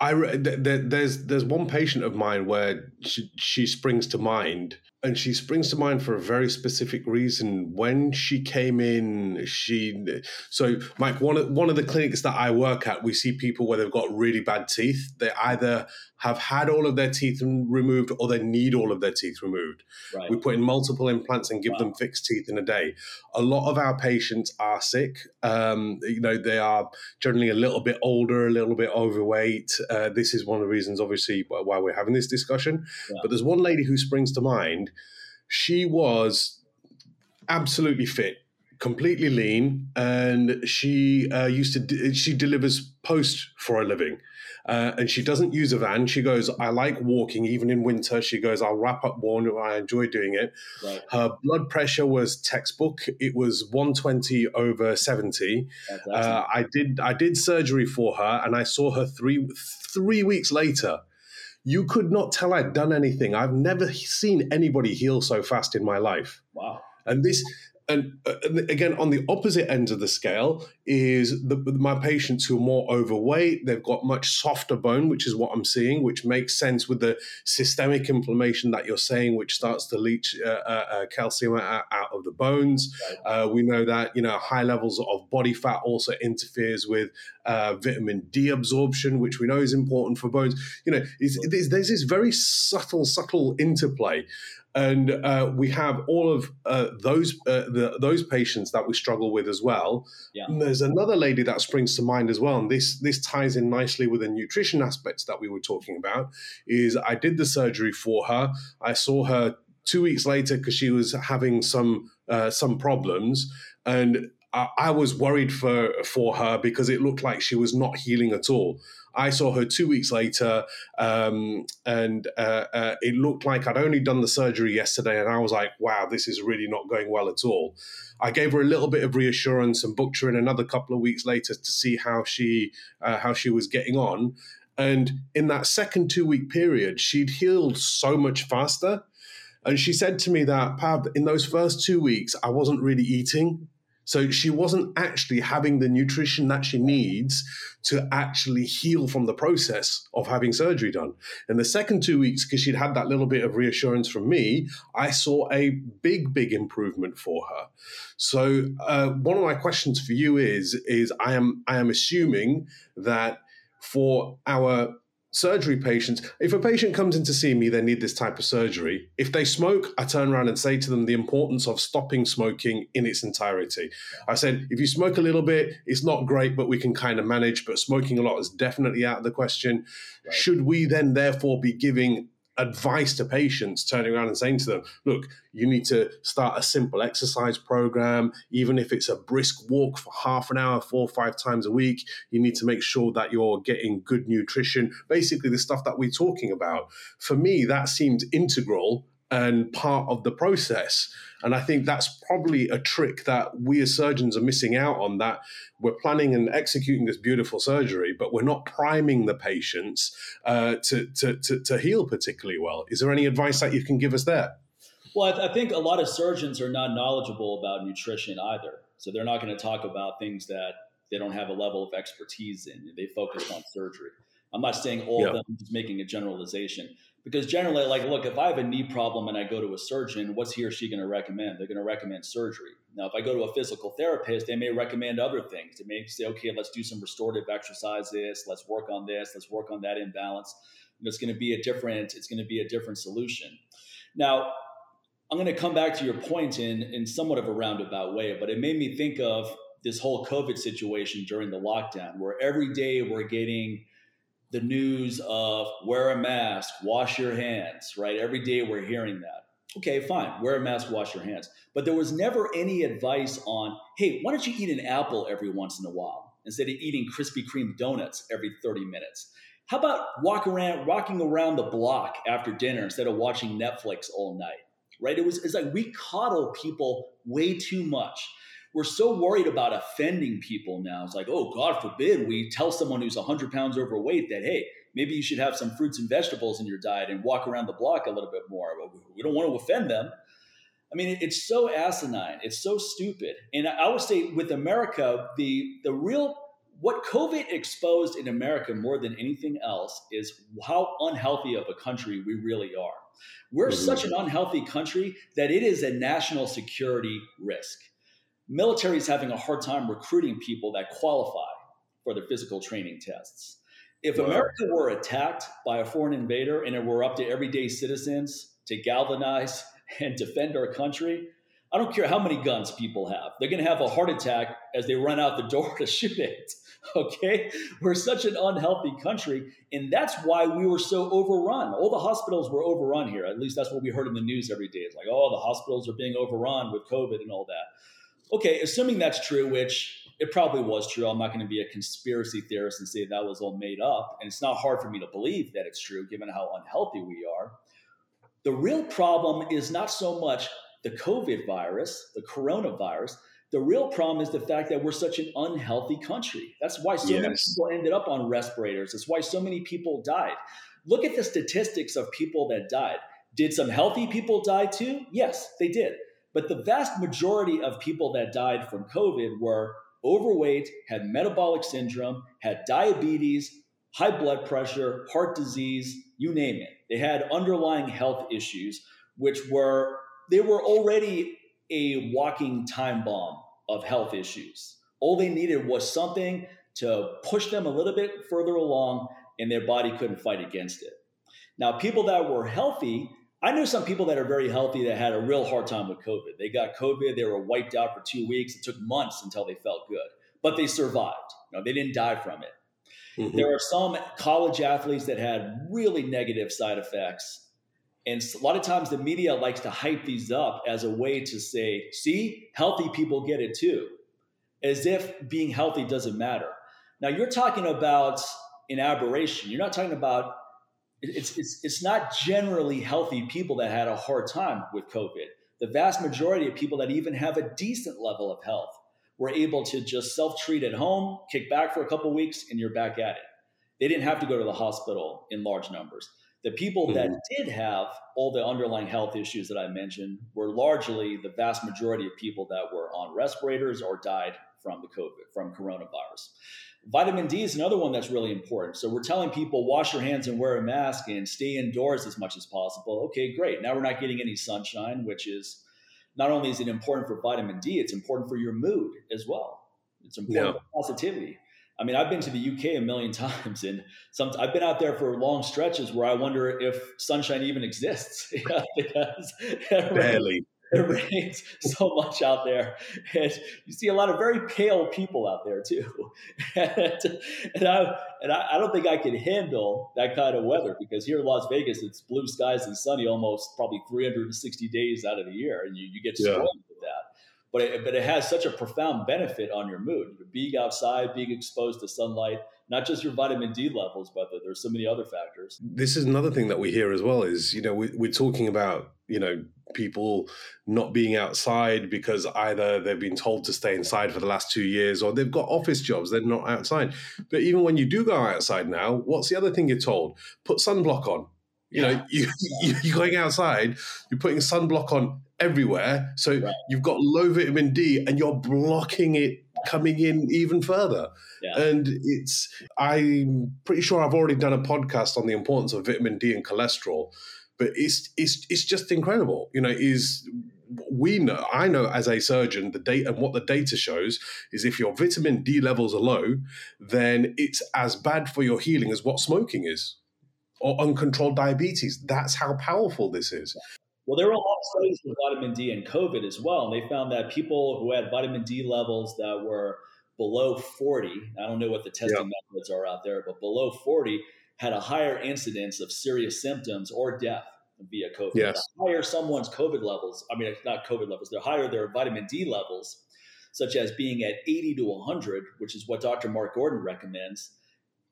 I, there, there's there's one patient of mine where she, she springs to mind, and she springs to mind for a very specific reason. When she came in, she so Mike, one of, one of the clinics that I work at, we see people where they've got really bad teeth. They either have had all of their teeth removed or they need all of their teeth removed. Right. We put in multiple implants and give wow. them fixed teeth in a day. A lot of our patients are sick. Um, you know, they are generally a little bit older, a little bit overweight. Uh, this is one of the reasons, obviously, why we're having this discussion. Yeah. But there's one lady who springs to mind. She was absolutely fit, completely lean, and she uh, used to d- she delivers post for a living. Uh, and she doesn't use a van. She goes, I like walking, even in winter. She goes, I'll wrap up warm. I enjoy doing it. Right. Her blood pressure was textbook. It was one twenty over seventy. Awesome. Uh, I did I did surgery for her, and I saw her three three weeks later. You could not tell I'd done anything. I've never seen anybody heal so fast in my life. Wow. And this... And again, on the opposite end of the scale is the, my patients who are more overweight. They've got much softer bone, which is what I'm seeing, which makes sense with the systemic inflammation that you're saying, which starts to leach uh, uh, calcium out, out of the bones. Uh, we know that, you know, high levels of body fat also interferes with uh, vitamin D absorption, which we know is important for bones. You know, it's, it's, there's this very subtle, subtle interplay. And uh, we have all of uh, those uh, the, those patients that we struggle with as well. Yeah. And there's another lady that springs to mind as well. And this this ties in nicely with the nutrition aspects that we were talking about. Is I did the surgery for her. I saw her two weeks later because she was having some uh, some problems. And I, I was worried for, for her because it looked like she was not healing at all. I saw her two weeks later, um, and uh, uh, it looked like I'd only done the surgery yesterday, and I was like, wow, this is really not going well at all. I gave her a little bit of reassurance and booked her in another couple of weeks later to see how she uh, how she was getting on. And in that second two-week period, she'd healed so much faster. And she said to me that, Pav, in those first two weeks, I wasn't really eating. So she wasn't actually having the nutrition that she needs to actually heal from the process of having surgery done. In the second two weeks, because she'd had that little bit of reassurance from me, I saw a big, big improvement for her. So uh, one of my questions for you is, is I am, I am assuming that for our surgery patients, if a patient comes in to see me, they need this type of surgery. If they smoke, I turn around and say to them the importance of stopping smoking in its entirety. I said, if you smoke a little bit, it's not great, but we can kind of manage, but smoking a lot is definitely out of the question. Right. Should we then therefore be giving advice to patients, turning around and saying to them, look, you need to start a simple exercise program, even if it's a brisk walk for half an hour, four or five times a week. You need to make sure that you're getting good nutrition, basically the stuff that we're talking about. For me, that seems integral and part of the process. And I think that's probably a trick that we as surgeons are missing out on, that we're planning and executing this beautiful surgery, but we're not priming the patients uh, to, to, to, to heal particularly well. Is there any advice that you can give us there? Well, I, th- I think a lot of surgeons are not knowledgeable about nutrition either. So they're not going to talk about things that they don't have a level of expertise in. They focus on surgery. I'm not saying all yeah. of them, I'm just making a generalization. Because generally, like, look, if I have a knee problem and I go to a surgeon, what's he or she going to recommend? They're going to recommend surgery. Now, if I go to a physical therapist, they may recommend other things. They may say, okay, let's do some restorative exercises. Let's work on this. Let's work on that imbalance. And it's going to be a different, it's going to be a different solution. Now, I'm going to come back to your point in, in somewhat of a roundabout way, but it made me think of this whole COVID situation during the lockdown, where every day we're getting the news of wear a mask, wash your hands, right? Every day we're hearing that. Okay, fine, wear a mask, wash your hands. But there was never any advice on, hey, why don't you eat an apple every once in a while instead of eating Krispy Kreme donuts every thirty minutes? How about walk around, walking around the block after dinner instead of watching Netflix all night, right? It was, it's like we coddle people way too much. We're so worried about offending people now. It's like, oh, God forbid we tell someone who's one hundred pounds overweight that, hey, maybe you should have some fruits and vegetables in your diet and walk around the block a little bit more. We don't want to offend them. I mean, it's so asinine. It's so stupid. And I would say with America, the, the real what COVID exposed in America more than anything else is how unhealthy of a country we really are. We're mm-hmm. such an unhealthy country that it is a national security risk. Military is having a hard time recruiting people that qualify for their physical training tests. If wow. America were attacked by a foreign invader and it were up to everyday citizens to galvanize and defend our country, I don't care how many guns people have. They're going to have a heart attack as they run out the door to shoot it. Okay? We're such an unhealthy country. And that's why we were so overrun. All the hospitals were overrun here. At least that's what we heard in the news every day. It's like, oh, the hospitals are being overrun with COVID and all that. Okay, assuming that's true, which it probably was true. I'm not going to be a conspiracy theorist and say that was all made up. And it's not hard for me to believe that it's true, given how unhealthy we are. The real problem is not so much the COVID virus, the coronavirus. The real problem is the fact that we're such an unhealthy country. That's why so yes. many people ended up on respirators. That's why so many people died. Look at the statistics of people that died. Did some healthy people die too? Yes, they did. But the vast majority of people that died from COVID were overweight, had metabolic syndrome, had diabetes, high blood pressure, heart disease, you name it. They had underlying health issues, which were, they were already a walking time bomb of health issues. All they needed was something to push them a little bit further along, and their body couldn't fight against it. Now, people that were healthy, I know some people that are very healthy that had a real hard time with COVID. They got COVID. They were wiped out for two weeks. It took months until they felt good, but they survived. You know, they didn't die from it. Mm-hmm. There are some college athletes that had really negative side effects. And a lot of times the media likes to hype these up as a way to say, see, healthy people get it too, as if being healthy doesn't matter. Now, you're talking about an aberration. You're not talking about It's, it's it's not generally healthy people that had a hard time with COVID. The vast majority of people that even have a decent level of health were able to just self-treat at home, kick back for a couple of weeks, and you're back at it. They didn't have to go to the hospital in large numbers. The people that did have all the underlying health issues that I mentioned were largely the vast majority of people that were on respirators or died from the COVID, from coronavirus. Vitamin D is another one that's really important. So we're telling people wash your hands and wear a mask and stay indoors as much as possible. Okay, great. Now we're not getting any sunshine, which is not only is it important for vitamin D, it's important for your mood as well. It's important yeah. for positivity. I mean, I've been to the U K a million times, and some, I've been out there for long stretches where I wonder if sunshine even exists because it, Barely. Rains, it rains so much out there. And you see a lot of very pale people out there too. And, and, I, and I, I don't think I could handle that kind of weather, because here in Las Vegas, it's blue skies and sunny almost probably three hundred sixty days out of the year, and you, you get destroyed. Yeah. But it, but it has such a profound benefit on your mood. Being outside, being exposed to sunlight, not just your vitamin D levels, but there's so many other factors. This is another thing that we hear as well is, you know, we, we're talking about, you know, people not being outside because either they've been told to stay inside for the last two years or they've got office jobs, they're not outside. But even when you do go outside now, what's the other thing you're told? Put sunblock on. You know, you, you're going outside, you're putting sunblock on everywhere. So right. you've got low vitamin D and you're blocking it coming in even further. Yeah. And it's, I'm pretty sure I've already done a podcast on the importance of vitamin D and cholesterol, but it's, it's, it's just incredible. You know, is we know, I know as a surgeon, the data and what the data shows is if your vitamin D levels are low, then it's as bad for your healing as what smoking is. Or uncontrolled diabetes. That's how powerful this is. Well, there were a lot of studies with vitamin D and COVID as well. And they found that people who had vitamin D levels that were below forty, I don't know what the testing yeah. methods are out there, but below forty had a higher incidence of serious symptoms or death via COVID. Yes. The higher someone's COVID levels, I mean, not COVID levels, the higher their vitamin D levels, such as being at eighty to one hundred, which is what Doctor Mark Gordon recommends.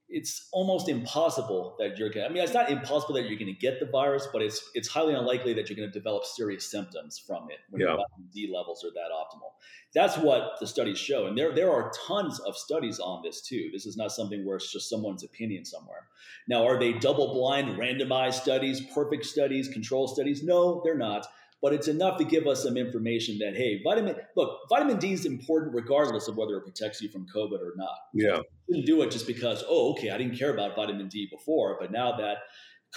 It's almost impossible that you're going to, I mean, it's not impossible that you're going to get the virus, but it's it's highly unlikely that you're going to develop serious symptoms from it when yeah. your vitamin D levels are that optimal. That's what the studies show. And there, there are tons of studies on this too. This is not something where it's just someone's opinion somewhere. Now, are they double-blind, randomized studies, perfect studies, control studies? No, they're not. But it's enough to give us some information that, hey, vitamin, look, vitamin D is important regardless of whether it protects you from COVID or not. Yeah. You shouldn't do it just because, oh, okay, I didn't care about vitamin D before, but now that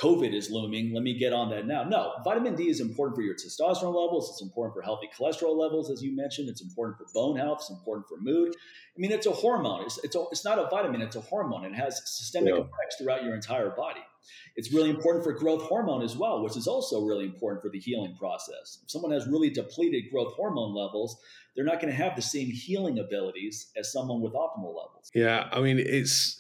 COVID is looming, let me get on that now. No, vitamin D is important for your testosterone levels. It's important for healthy cholesterol levels, as you mentioned. It's important for bone health. It's important for mood. I mean, it's a hormone. It's it's, a, it's not a vitamin. It's a hormone. It has systemic yeah. effects throughout your entire body. It's really important for growth hormone as well, which is also really important for the healing process. If someone has really depleted growth hormone levels, they're not going to have the same healing abilities as someone with optimal levels. Yeah, I mean, it's...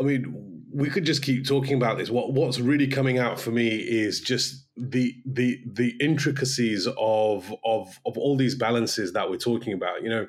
I mean, we could just keep talking about this. What what's really coming out for me is just the the the intricacies of of of all these balances that we're talking about. You know,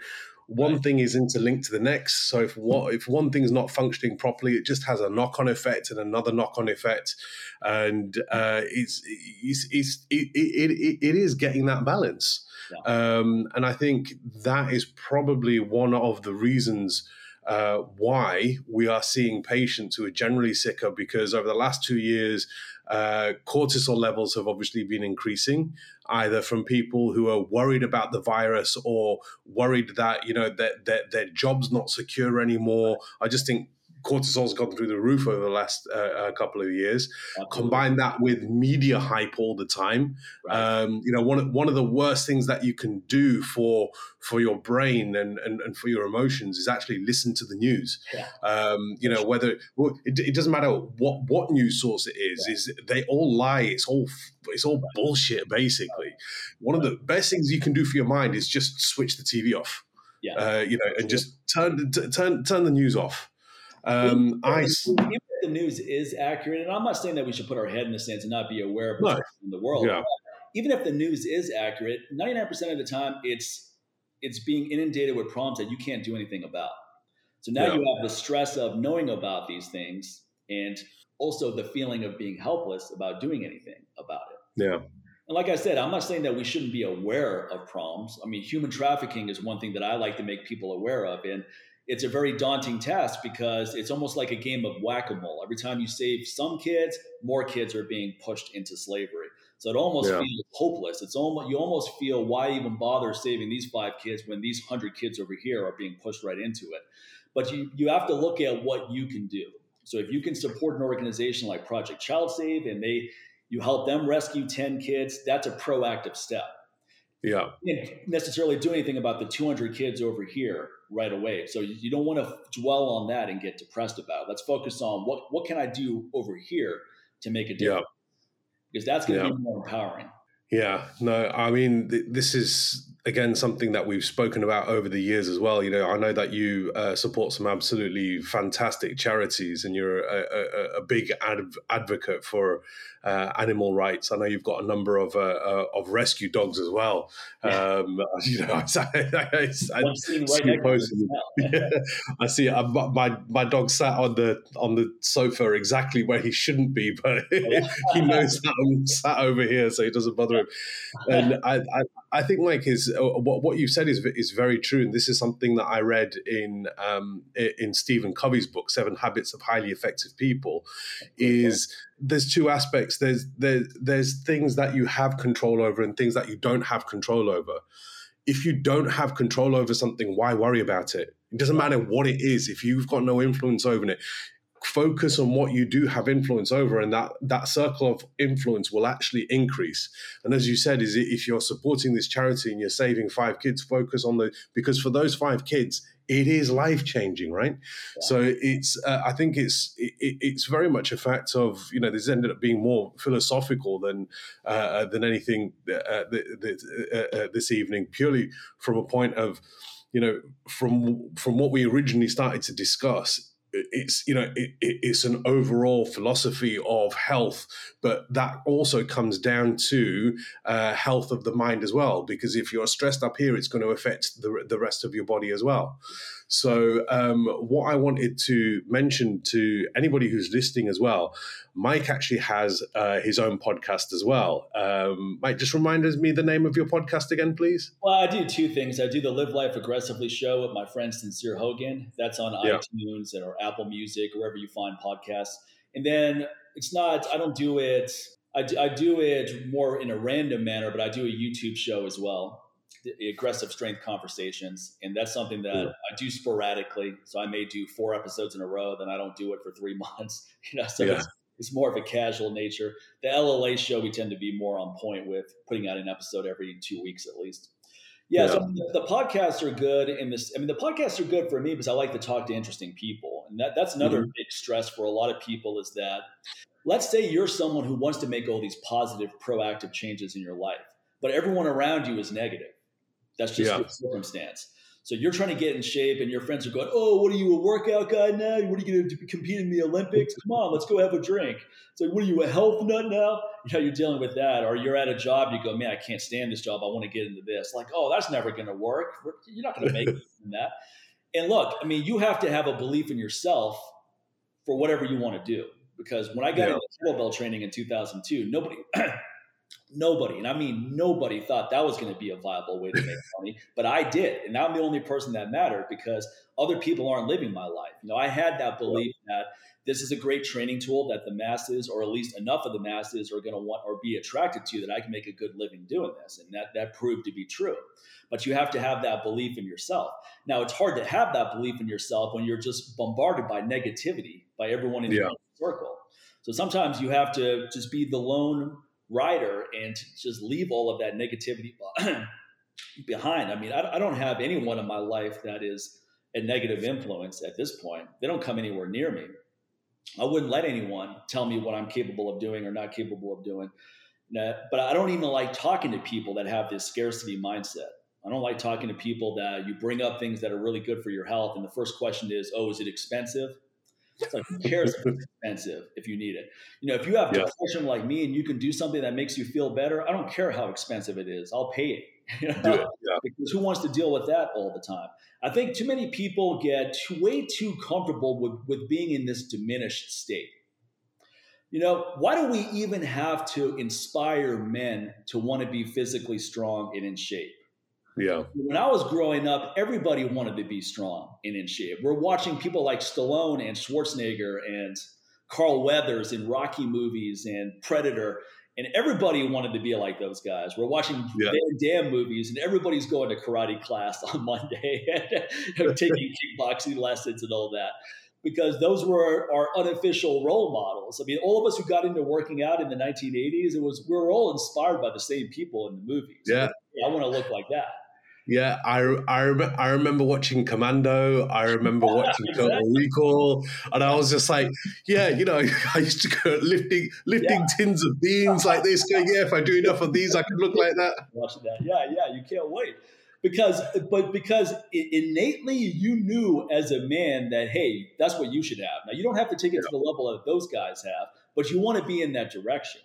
one right. thing is interlinked to the next. So if what if one thing's not functioning properly, it just has a knock on effect and another knock on effect, and uh, it's it's, it's it, it it it is getting that balance. Yeah. Um, and I think that is probably one of the reasons. Uh, why we are seeing patients who are generally sicker, because over the last two years, uh, cortisol levels have obviously been increasing, either from people who are worried about the virus or worried that, you know, that, that their job's not secure anymore. I just think cortisol's gone through the roof over the last uh, couple of years. Absolutely. Combine that with media hype all the time. Right. Um, you know, one one of the worst things that you can do for for your brain and and, and for your emotions is actually listen to the news. Yeah. Um, you know, whether well, it, it doesn't matter what, what news source it is, yeah. is they all lie. It's all it's all right. bullshit basically. One right. of the best things you can do for your mind is just switch the T V off. Yeah. Uh, you know, Absolutely. and just turn t- turn turn the news off. Um, I, even if the news is accurate, and I'm not saying that we should put our head in the sands and not be aware of what's no. in the world. Yeah. Even if the news is accurate, ninety-nine percent of the time it's it's being inundated with problems that you can't do anything about. So now yeah. you have the stress of knowing about these things and also the feeling of being helpless about doing anything about it. Yeah. And like I said, I'm not saying that we shouldn't be aware of problems. I mean, human trafficking is one thing that I like to make people aware of, and it's a very daunting task because it's almost like a game of whack-a-mole. Every time you save some kids, more kids are being pushed into slavery. So it almost yeah. feels hopeless. It's almost, you almost feel, why even bother saving these five kids when these hundred kids over here are being pushed right into it? But you, you have to look at what you can do. So if you can support an organization like Project Child Save and they, you help them rescue ten kids, that's a proactive step. Yeah. You can't necessarily do anything about the two hundred kids over here right away. So you don't want to dwell on that and get depressed about it. Let's focus on what, what can I do over here to make a difference? Yeah. Because that's going to yeah. be more empowering. Yeah. No, I mean, th- this is, again, something that we've spoken about over the years as well. You know, I know that you uh, support some absolutely fantastic charities and you're a, a, a big adv- advocate for uh, animal rights. I know you've got a number of uh, uh, of rescue dogs as well. Yeah. Um, you know, I, I, I, I, I see right yeah, I see I, my my dog sat on the on the sofa exactly where he shouldn't be, but he knows that I'm sat over here, so he doesn't bother him. And I I, I think Mike is. What what you've said is is very true, and this is something that I read in um, in Stephen Covey's book, Seven Habits of Highly Effective People. Is there's two aspects. There's there there's things that you have control over, and things that you don't have control over. If you don't have control over something, why worry about it? It doesn't matter what it is. If you've got no influence over it, focus on what you do have influence over, and that that circle of influence will actually increase. And as you said, is if you're supporting this charity and you're saving five kids, focus on the, because for those five kids it is life-changing, right? Yeah. So it's uh, I think it's it, it's very much a fact of, you know, this ended up being more philosophical than uh, than anything uh, th- th- uh, this evening, purely from a point of, you know, from from what we originally started to discuss. It's, you know, it, it's an overall philosophy of health, but that also comes down to uh, health of the mind as well, because if you're stressed up here, it's going to affect the the rest of your body as well. So um, what I wanted to mention to anybody who's listening as well, Mike actually has uh, his own podcast as well. Um, Mike, just remind me the name of your podcast again, please. Well, I do two things. I do the Live Life Aggressively show with my friend Sincere Hogan. That's on yeah. iTunes or Apple Music, wherever you find podcasts. And then it's not, I don't do it, I do, I do it more in a random manner, but I do a YouTube show as well. The Aggressive Strength Conversations, and that's something that yeah. I do sporadically. So I may do four episodes in a row, then I don't do it for three months. You know, so yeah. it's, it's more of a casual nature. The L L A show, we tend to be more on point with putting out an episode every two weeks at least. Yeah, yeah. So the, the podcasts are good. In this, I mean, the podcasts are good for me because I like to talk to interesting people, and that that's another mm-hmm. big stress for a lot of people is that, let's say you're someone who wants to make all these positive, proactive changes in your life, but everyone around you is negative. That's just yeah. your circumstance. So you're trying to get in shape and your friends are going, oh, what are you, a workout guy now? What are you going to compete in the Olympics? Come on, let's go have a drink. It's like, what are you, a health nut now? You know, you're dealing with that. Or you're at a job, you go, man, I can't stand this job. I want to get into this. Like, oh, that's never going to work. You're not going to make it from that. And look, I mean, you have to have a belief in yourself for whatever you want to do. Because when I got yeah. into kettlebell training in two thousand two, nobody – Nobody, and I mean nobody, thought that was going to be a viable way to make money, but I did, and I'm the only person that mattered because other people aren't living my life. You know, I had that belief that this is a great training tool that the masses, or at least enough of the masses, are going to want or be attracted to, that I can make a good living doing this, and that that proved to be true. But you have to have that belief in yourself. Now, it's hard to have that belief in yourself when you're just bombarded by negativity by everyone in yeah. your circle. So sometimes you have to just be the lone rider and just leave all of that negativity behind. I mean, I don't have anyone in my life that is a negative influence at this point. They don't come anywhere near me. I wouldn't let anyone tell me what I'm capable of doing or not capable of doing. But I don't even like talking to people that have this scarcity mindset. I don't like talking to people that you bring up things that are really good for your health, and the first question is, oh, is it expensive? It's like, who cares if it's expensive if you need it? You know, if you have yeah. depression like me and you can do something that makes you feel better, I don't care how expensive it is. I'll pay it. You know? do it. Yeah. Because who wants to deal with that all the time? I think too many people get too, way too comfortable with, with being in this diminished state. You know, why do we even have to inspire men to want to be physically strong and in shape? Yeah. When I was growing up, everybody wanted to be strong and in shape. We're watching people like Stallone and Schwarzenegger and Carl Weathers in Rocky movies and Predator, and everybody wanted to be like those guys. We're watching yeah. Van Damme movies, and everybody's going to karate class on Monday and taking kickboxing lessons and all that, because those were our unofficial role models. I mean, all of us who got into working out in the nineteen eighties, it was we were all inspired by the same people in the movies. Yeah, yeah I want to look like that. Yeah, I, I, I remember watching Commando. I remember yeah, watching exactly. Total Recall. And I was just like, yeah, you know, I used to go lifting lifting yeah. tins of beans like this, going, yeah, if I do enough of these, I could look like that. Watching that. Yeah, yeah, you can't wait. Because, but because innately you knew as a man that, hey, that's what you should have. Now, you don't have to take it yeah. to the level that those guys have, but you want to be in that direction.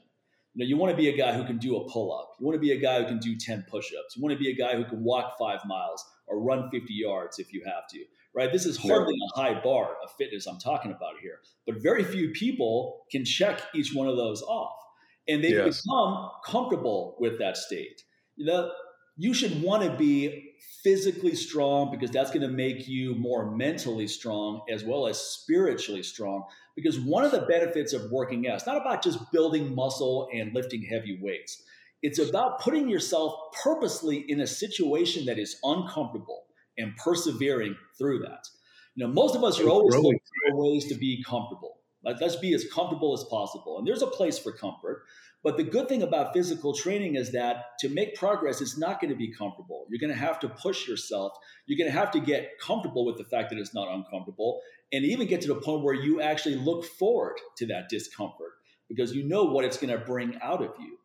You know, you want to be a guy who can do a pull-up. You want to be a guy who can do ten push-ups. You want to be a guy who can walk five miles or run fifty yards if you have to, right? This is hardly a high bar of fitness I'm talking about here, but very few people can check each one of those off, and they yes. become comfortable with that state. You know, you should want to be physically strong because that's going to make you more mentally strong as well as spiritually strong. Because one of the benefits of working out, it's not about just building muscle and lifting heavy weights. It's about putting yourself purposely in a situation that is uncomfortable and persevering through that. You know, most of us are always looking for ways to be comfortable. Like, let's be as comfortable as possible. And there's a place for comfort. But the good thing about physical training is that to make progress, it's not going to be comfortable. You're going to have to push yourself. You're going to have to get comfortable with the fact that it's not uncomfortable, and even get to the point where you actually look forward to that discomfort because you know what it's going to bring out of you.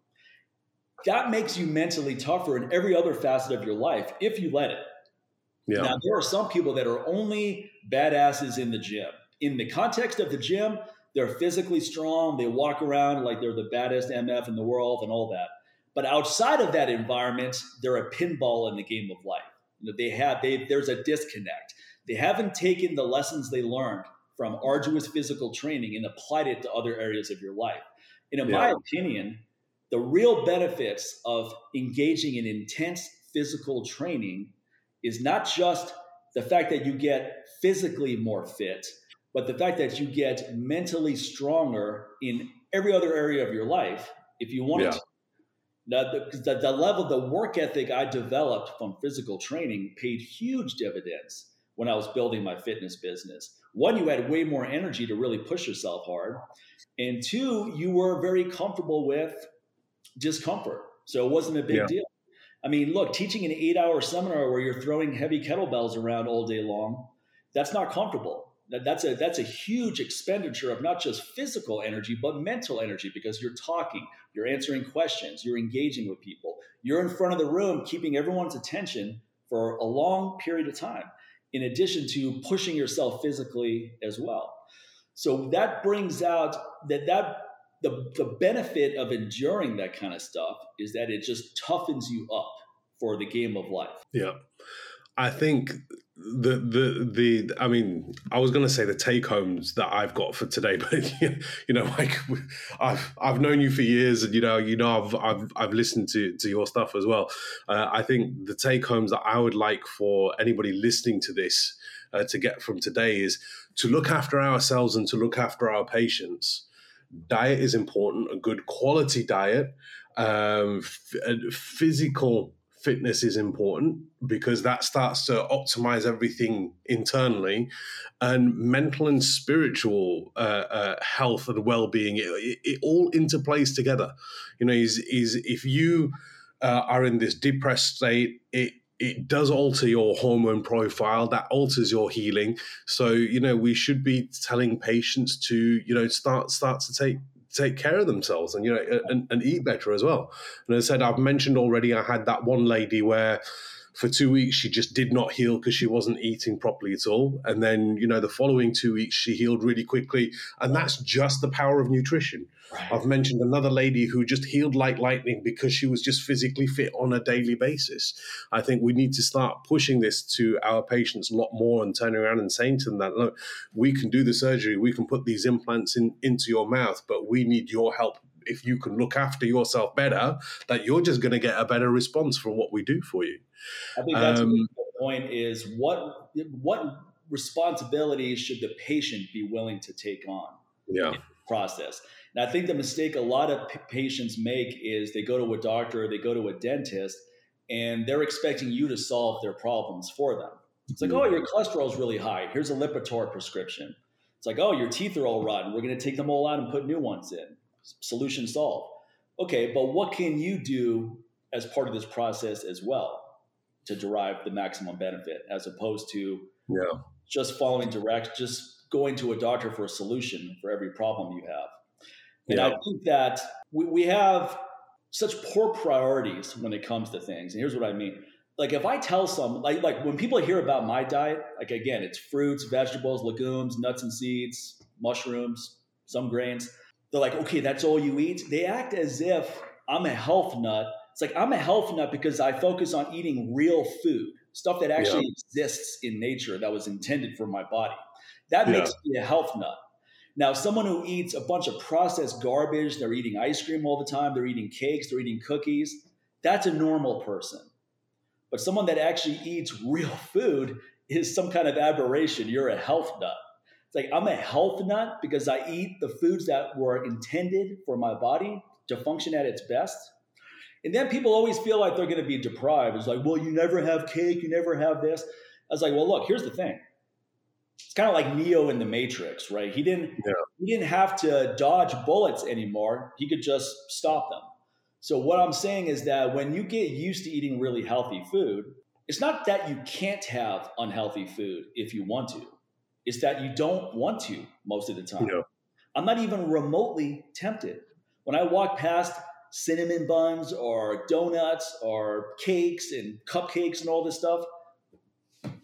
That makes you mentally tougher in every other facet of your life if you let it. Yeah. Now, there are some people that are only badasses in the gym. In the context of the gym, they're physically strong. They walk around like they're the baddest M F in the world and all that. But outside of that environment, they're a pinball in the game of life. You know, they have, they, there's a disconnect. They haven't taken the lessons they learned from arduous physical training and applied it to other areas of your life. And in yeah. my opinion, the real benefits of engaging in intense physical training is not just the fact that you get physically more fit, but the fact that you get mentally stronger in every other area of your life, if you want yeah. to. Now, the, the, the level, the work ethic I developed from physical training paid huge dividends when I was building my fitness business. One, you had way more energy to really push yourself hard. And two, you were very comfortable with discomfort. So it wasn't a big yeah. deal. I mean, look, teaching an eight-hour seminar where you're throwing heavy kettlebells around all day long, that's not comfortable. That's a that's a huge expenditure of not just physical energy, but mental energy, because you're talking, you're answering questions, you're engaging with people. You're in front of the room, keeping everyone's attention for a long period of time, in addition to pushing yourself physically as well. So that brings out that that the, the benefit of enduring that kind of stuff is that it just toughens you up for the game of life. Yeah. I think the, the, the, I mean, I was going to say the take homes that I've got for today, but you know, like I've, I've known you for years, and, you know, you know, I've, I've, I've listened to, to your stuff as well. Uh, I think the take homes that I would like for anybody listening to this uh, to get from today is to look after ourselves and to look after our patients. Diet is important, a good quality diet, um, f- physical fitness is important because that starts to optimize everything internally, and mental and spiritual uh, uh, health and well-being. It, it, it all interplays together. You know, is is if you uh, are in this depressed state, it it does alter your hormone profile. That alters your healing. So you know, we should be telling patients to you know start start to take. take care of themselves and, you know, and, and eat better as well. And as I said, I've mentioned already, I had that one lady where for two weeks she just did not heal because she wasn't eating properly at all. And then, you know, the following two weeks she healed really quickly. And that's just the power of nutrition. Right. I've mentioned another lady who just healed like lightning because she was just physically fit on a daily basis. I think we need to start pushing this to our patients a lot more and turning around and saying to them that, look, we can do the surgery, we can put these implants in, into your mouth, but we need your help if you can look after yourself better, that you're just going to get a better response from what we do for you. I think that's um, the point is what what responsibilities should the patient be willing to take on? Yeah. Process. And I think the mistake a lot of p- patients make is they go to a doctor, they go to a dentist, and they're expecting you to solve their problems for them. It's like, mm-hmm. oh, your cholesterol is really high. Here's a Lipitor prescription. It's like, oh, your teeth are all rotten. We're going to take them all out and put new ones in. Solution solved. Okay, but what can you do as part of this process as well to derive the maximum benefit, as opposed to yeah. just following direct, just going to a doctor for a solution for every problem you have. And yeah. I think that we, we have such poor priorities when it comes to things. And here's what I mean. Like if I tell some, like, like when people hear about my diet, like again, it's fruits, vegetables, legumes, nuts and seeds, mushrooms, some grains. They're like, okay, that's all you eat. They act as if I'm a health nut. It's like, I'm a health nut because I focus on eating real food, stuff that actually yeah. exists in nature that was intended for my body. That yeah. makes me a health nut. Now, someone who eats a bunch of processed garbage, they're eating ice cream all the time, they're eating cakes, they're eating cookies, that's a normal person. But someone that actually eats real food is some kind of aberration. You're a health nut. It's like, I'm a health nut because I eat the foods that were intended for my body to function at its best. And then people always feel like they're going to be deprived. It's like, well, you never have cake, you never have this. I was like, well, look, here's the thing. It's kind of like Neo in the Matrix, right? He didn't yeah. he didn't have to dodge bullets anymore. He could just stop them. So what I'm saying is that when you get used to eating really healthy food, it's not that you can't have unhealthy food if you want to. It's that you don't want to most of the time. Yeah. I'm not even remotely tempted. When I walk past cinnamon buns or donuts or cakes and cupcakes and all this stuff,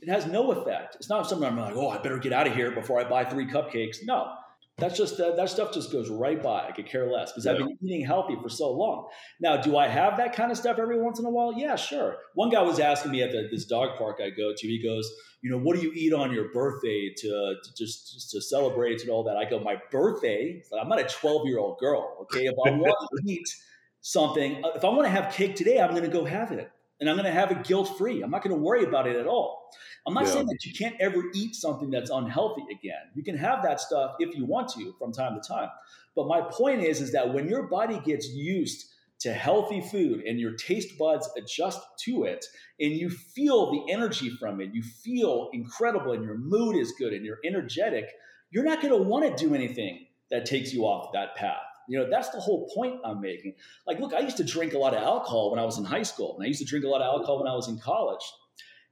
it has no effect. It's not something I'm like, oh, I better get out of here before I buy three cupcakes. No, that's just uh, that stuff just goes right by. I could care less because yeah. I've been eating healthy for so long. Now, do I have that kind of stuff every once in a while? Yeah, sure. One guy was asking me at the, this dog park I go to. He goes, you know, what do you eat on your birthday to, to just, just to celebrate and all that? I go, my birthday? I'm not a twelve-year-old girl, okay? If I want to eat something, if I want to have cake today, I'm going to go have it. And I'm going to have it guilt-free. I'm not going to worry about it at all. I'm not yeah. saying that you can't ever eat something that's unhealthy again. You can have that stuff if you want to from time to time. But my point is, is that when your body gets used to healthy food and your taste buds adjust to it and you feel the energy from it, you feel incredible and your mood is good and you're energetic, you're not going to want to do anything that takes you off that path. You know, that's the whole point I'm making. Like, look, I used to drink a lot of alcohol when I was in high school, and I used to drink a lot of alcohol when I was in college,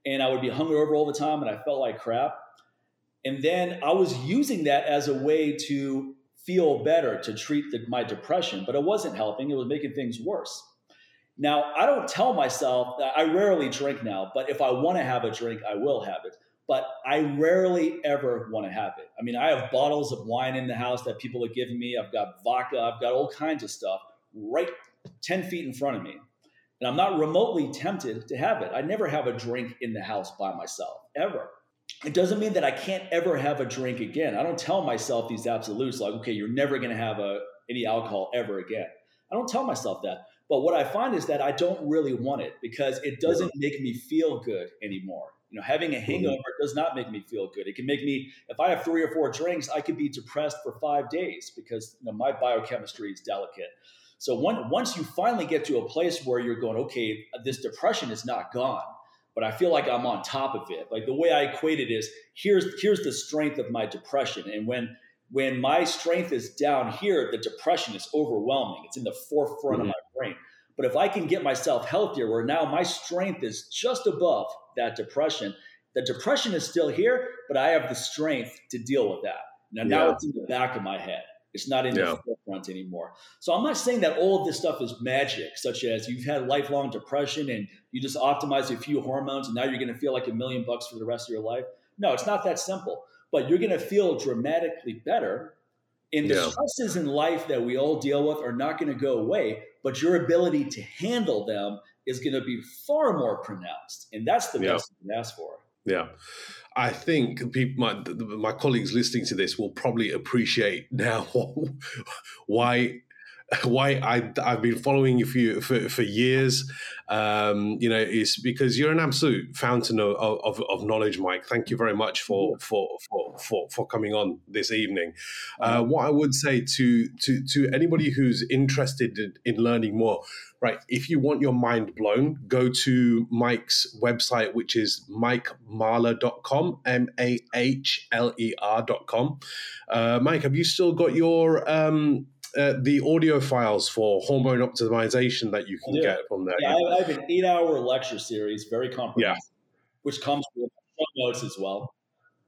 and I would be hungover all the time, and I felt like crap. And then I was using that as a way to feel better, to treat the, my depression, but it wasn't helping. It was making things worse. Now, I don't tell myself that I rarely drink now, but if I want to have a drink, I will have it. But I rarely ever want to have it. I mean, I have bottles of wine in the house that people have given me. I've got vodka. I've got all kinds of stuff right ten feet in front of me. And I'm not remotely tempted to have it. I never have a drink in the house by myself, ever. It doesn't mean that I can't ever have a drink again. I don't tell myself these absolutes like, okay, you're never going to have a, any alcohol ever again. I don't tell myself that. But what I find is that I don't really want it because it doesn't make me feel good anymore. You know, having a hangover does not make me feel good. It can make me, if I have three or four drinks, I could be depressed for five days because you know, my biochemistry is delicate. So one, once you finally get to a place where you're going, okay, this depression is not gone, but I feel like I'm on top of it. Like the way I equate it is here's, here's the strength of my depression. And when, when my strength is down here, the depression is overwhelming. It's in the forefront mm-hmm. of my brain. But if I can get myself healthier, where now my strength is just above that depression, the depression is still here, but I have the strength to deal with that. Now, yeah. now it's in the back of my head. It's not in yeah. the forefront anymore. So I'm not saying that all of this stuff is magic, such as you've had lifelong depression and you just optimize a few hormones and now you're going to feel like a million bucks for the rest of your life. No, it's not that simple. But you're going to feel dramatically better. And the yeah. stresses in life that we all deal with are not going to go away, but your ability to handle them is going to be far more pronounced. And that's the yeah. best you can ask for. Yeah. I think people, my, my colleagues listening to this will probably appreciate now why why I, I've been following you for, for, for years, um, you know, is because you're an absolute fountain of, of, of knowledge, Mike. Thank you very much for for for for, for coming on this evening. Uh, what I would say to, to to anybody who's interested in learning more, right, if you want your mind blown, go to Mike's website, which is mike mahler dot com, M A H L E R dot com. Uh, Mike, have you still got your... Um, Uh, the audio files for hormone optimization that you can get from there? Yeah, I have an eight-hour lecture series, very comprehensive, yeah. which comes with notes as well.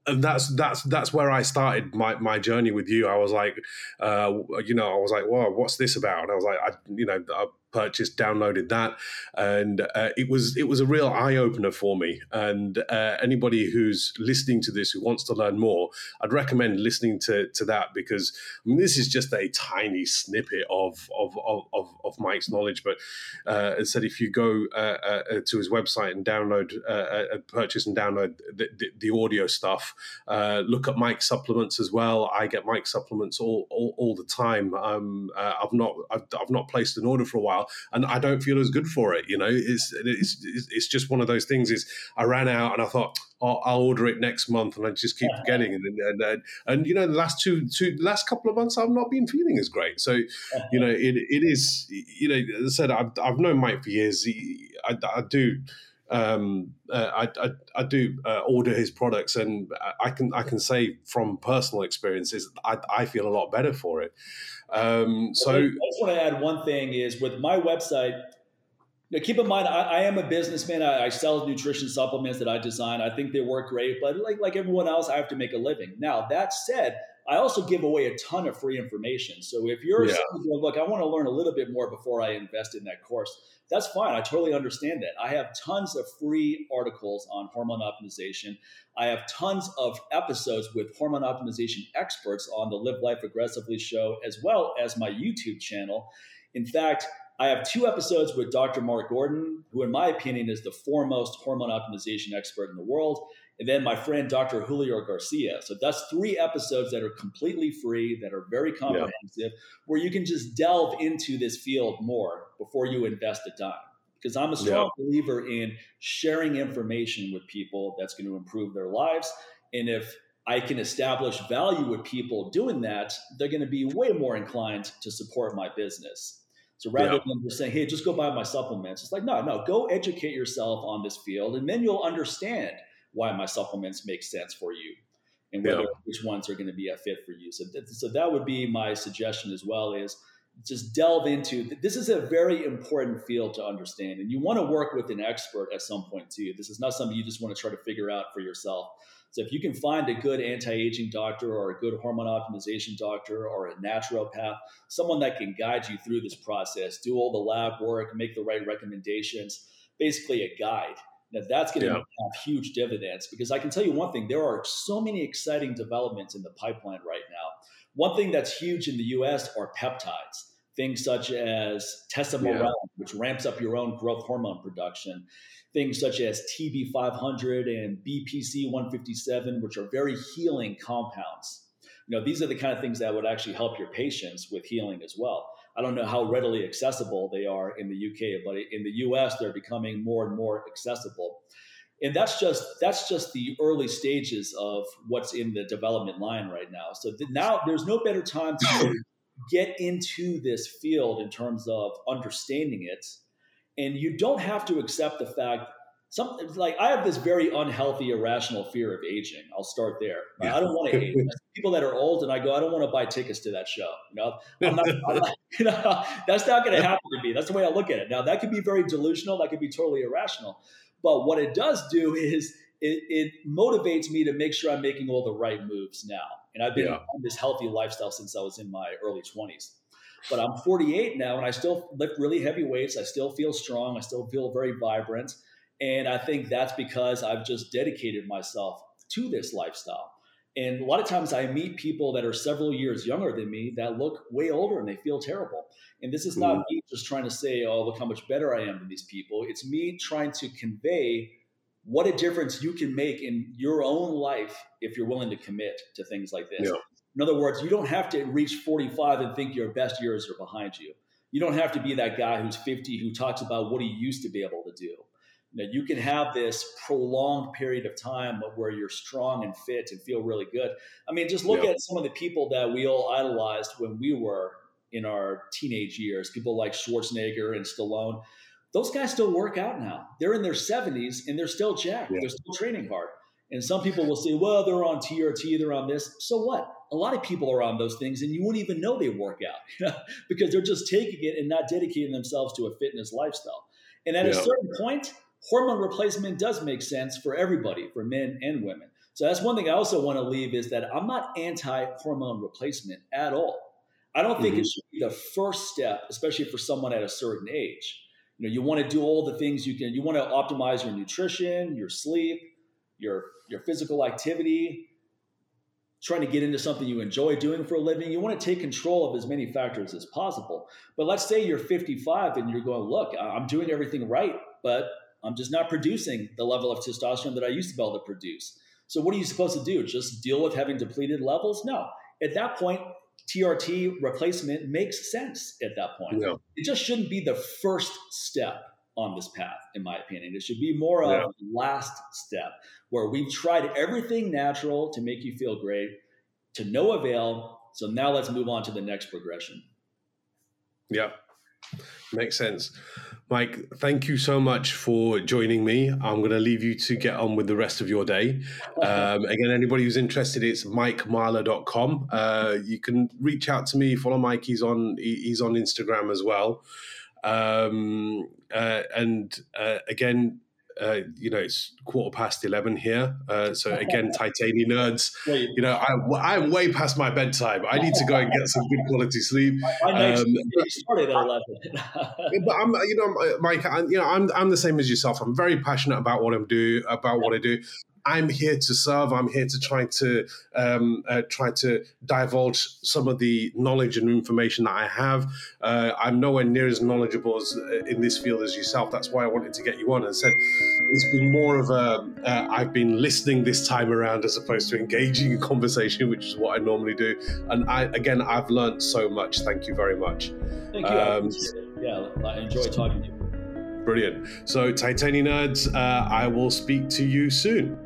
And that's that's that's where I started my, my journey with you. I was like, uh, you know, I was like, wow, what's this about? And I was like, I, you know, I purchased, downloaded that, and uh, it was it was a real eye opener for me. And uh, anybody who's listening to this who wants to learn more, I'd recommend listening to to that, because I mean, this is just a tiny snippet of of of of Mike's knowledge. But uh, as said, if you go uh, uh, to his website and download, uh, uh, purchase and download the, the, the audio stuff. Uh, look at Mike's supplements as well. I get Mike's supplements all all, all the time. Um, uh, I've not I've, I've not placed an order for a while, and I don't feel as good for it. You know, it's it's it's just one of those things. Is I ran out and I thought, oh, I'll order it next month, and I just keep forgetting. And and, and and you know, the last two two last couple of months, I've not been feeling as great. So you know, it it is you know, as I said, I've I've known Mike for years. He, I, I do. Um, uh, I, I I do uh, order his products, and I can I can say from personal experiences, I, I feel a lot better for it. Um, so I just want to add one thing is with my website. You know, keep in mind, I, I am a businessman. I, I sell nutrition supplements that I design. I think they work great, but like like everyone else, I have to make a living. Now that said, I also give away a ton of free information. So if you're yeah. someone who, look, I want to learn a little bit more before I invest in that course, that's fine. I totally understand that. I have tons of free articles on hormone optimization. I have tons of episodes with hormone optimization experts on the Live Life Aggressively show, as well as my YouTube channel. In fact, I have two episodes with Doctor Mark Gordon, who in my opinion is the foremost hormone optimization expert in the world. And then my friend, Doctor Julio Garcia. So that's three episodes that are completely free, that are very comprehensive, yeah. where you can just delve into this field more before you invest a dime. Because I'm a strong yeah. believer in sharing information with people that's going to improve their lives. And if I can establish value with people doing that, they're going to be way more inclined to support my business. So rather yeah. than just saying, hey, just go buy my supplements, it's like, no, no, go educate yourself on this field, and then you'll understand why my supplements make sense for you, and whether yeah. which ones are going to be a fit for you. So, th- so that would be my suggestion as well, is just delve into, th- this is a very important field to understand, and you want to work with an expert at some point too. This is not something you just want to try to figure out for yourself. So if you can find a good anti-aging doctor or a good hormone optimization doctor or a naturopath, someone that can guide you through this process, do all the lab work, make the right recommendations, basically a guide. Now that's going to yeah. have huge dividends, because I can tell you one thing, there are so many exciting developments in the pipeline right now. One thing that's huge in the U S are peptides, things such as tesamorelin, yeah. which ramps up your own growth hormone production, things such as T B five hundred and B P C one fifty-seven, which are very healing compounds. You know, these are the kind of things that would actually help your patients with healing as well. I don't know how readily accessible they are in the U K, but in the U S, they're becoming more and more accessible. And that's just that's just the early stages of what's in the development line right now. So th- now there's no better time to get into this field in terms of understanding it. And you don't have to accept the fact, some, like I have this very unhealthy, irrational fear of aging. I'll start there. Yeah. I don't want to age. People that are old, and I go, I don't want to buy tickets to that show. You know, I'm not, I'm not, you know, that's not going to happen to me. That's the way I look at it. Now, that could be very delusional. That could be totally irrational. But what it does do is it, it motivates me to make sure I'm making all the right moves now. And I've been yeah. on this healthy lifestyle since I was in my early twenties. But I'm forty-eight now, and I still lift really heavy weights. I still feel strong. I still feel very vibrant. And I think that's because I've just dedicated myself to this lifestyle. And a lot of times I meet people that are several years younger than me that look way older and they feel terrible. And this is not mm. me just trying to say, oh, look how much better I am than these people. It's me trying to convey what a difference you can make in your own life if you're willing to commit to things like this. Yeah. In other words, you don't have to reach forty-five and think your best years are behind you. You don't have to be that guy who's fifty who talks about what he used to be able to do. Now, you can have this prolonged period of time where you're strong and fit and feel really good. I mean, just look yeah. at some of the people that we all idolized when we were in our teenage years, people like Schwarzenegger and Stallone. Those guys still work out now. They're in their seventies and they're still jacked. Yeah. They're still training hard. And some people will say, well, they're on T R T, they're on this. So what? A lot of people are on those things and you wouldn't even know they work out because they're just taking it and not dedicating themselves to a fitness lifestyle. And at yeah. a certain point, hormone replacement does make sense for everybody, for men and women. So that's one thing I also want to leave is that I'm not anti-hormone replacement at all. I don't think mm-hmm. it should be the first step, especially for someone at a certain age. You know, you want to do all the things you can. You want to optimize your nutrition, your sleep, your your physical activity, trying to get into something you enjoy doing for a living. You want to take control of as many factors as possible. But let's say you're fifty-five and you're going, look, I'm doing everything right, but I'm just not producing the level of testosterone that I used to be able to produce. So what are you supposed to do? Just deal with having depleted levels? No. At that point, T R T replacement makes sense at that point. Yeah. It just shouldn't be the first step on this path, in my opinion. It should be more of yeah. the last step where we've tried everything natural to make you feel great, to no avail. So now let's move on to the next progression. Yeah, makes sense. Mike, thank you so much for joining me. I'm going to leave you to get on with the rest of your day. Um, again, anybody who's interested, it's mike mahler dot com. Uh, you can reach out to me, follow Mike. He's on, he's on Instagram as well. Um, uh, and uh, again, uh, you know, it's quarter past eleven here. Uh, so again, Titanium Nerds, you know, I, I'm way past my bedtime. I need to go and get some good quality sleep. Um, started at eleven. But I'm, you know, Mike, I'm, you know, I'm, I'm the same as yourself. I'm very passionate about what I'm do, about what I do. I'm here to serve. I'm here to try to um, uh, try to divulge some of the knowledge and information that I have. Uh, I'm nowhere near as knowledgeable as, uh, in this field as yourself. That's why I wanted to get you on and said it's been more of a uh, I've been listening this time around as opposed to engaging in conversation, which is what I normally do. And I, again, I've learned so much. Thank you very much. Thank you. Um, yeah, I enjoy talking to you. Brilliant. So, Titani Nerds, uh, I will speak to you soon.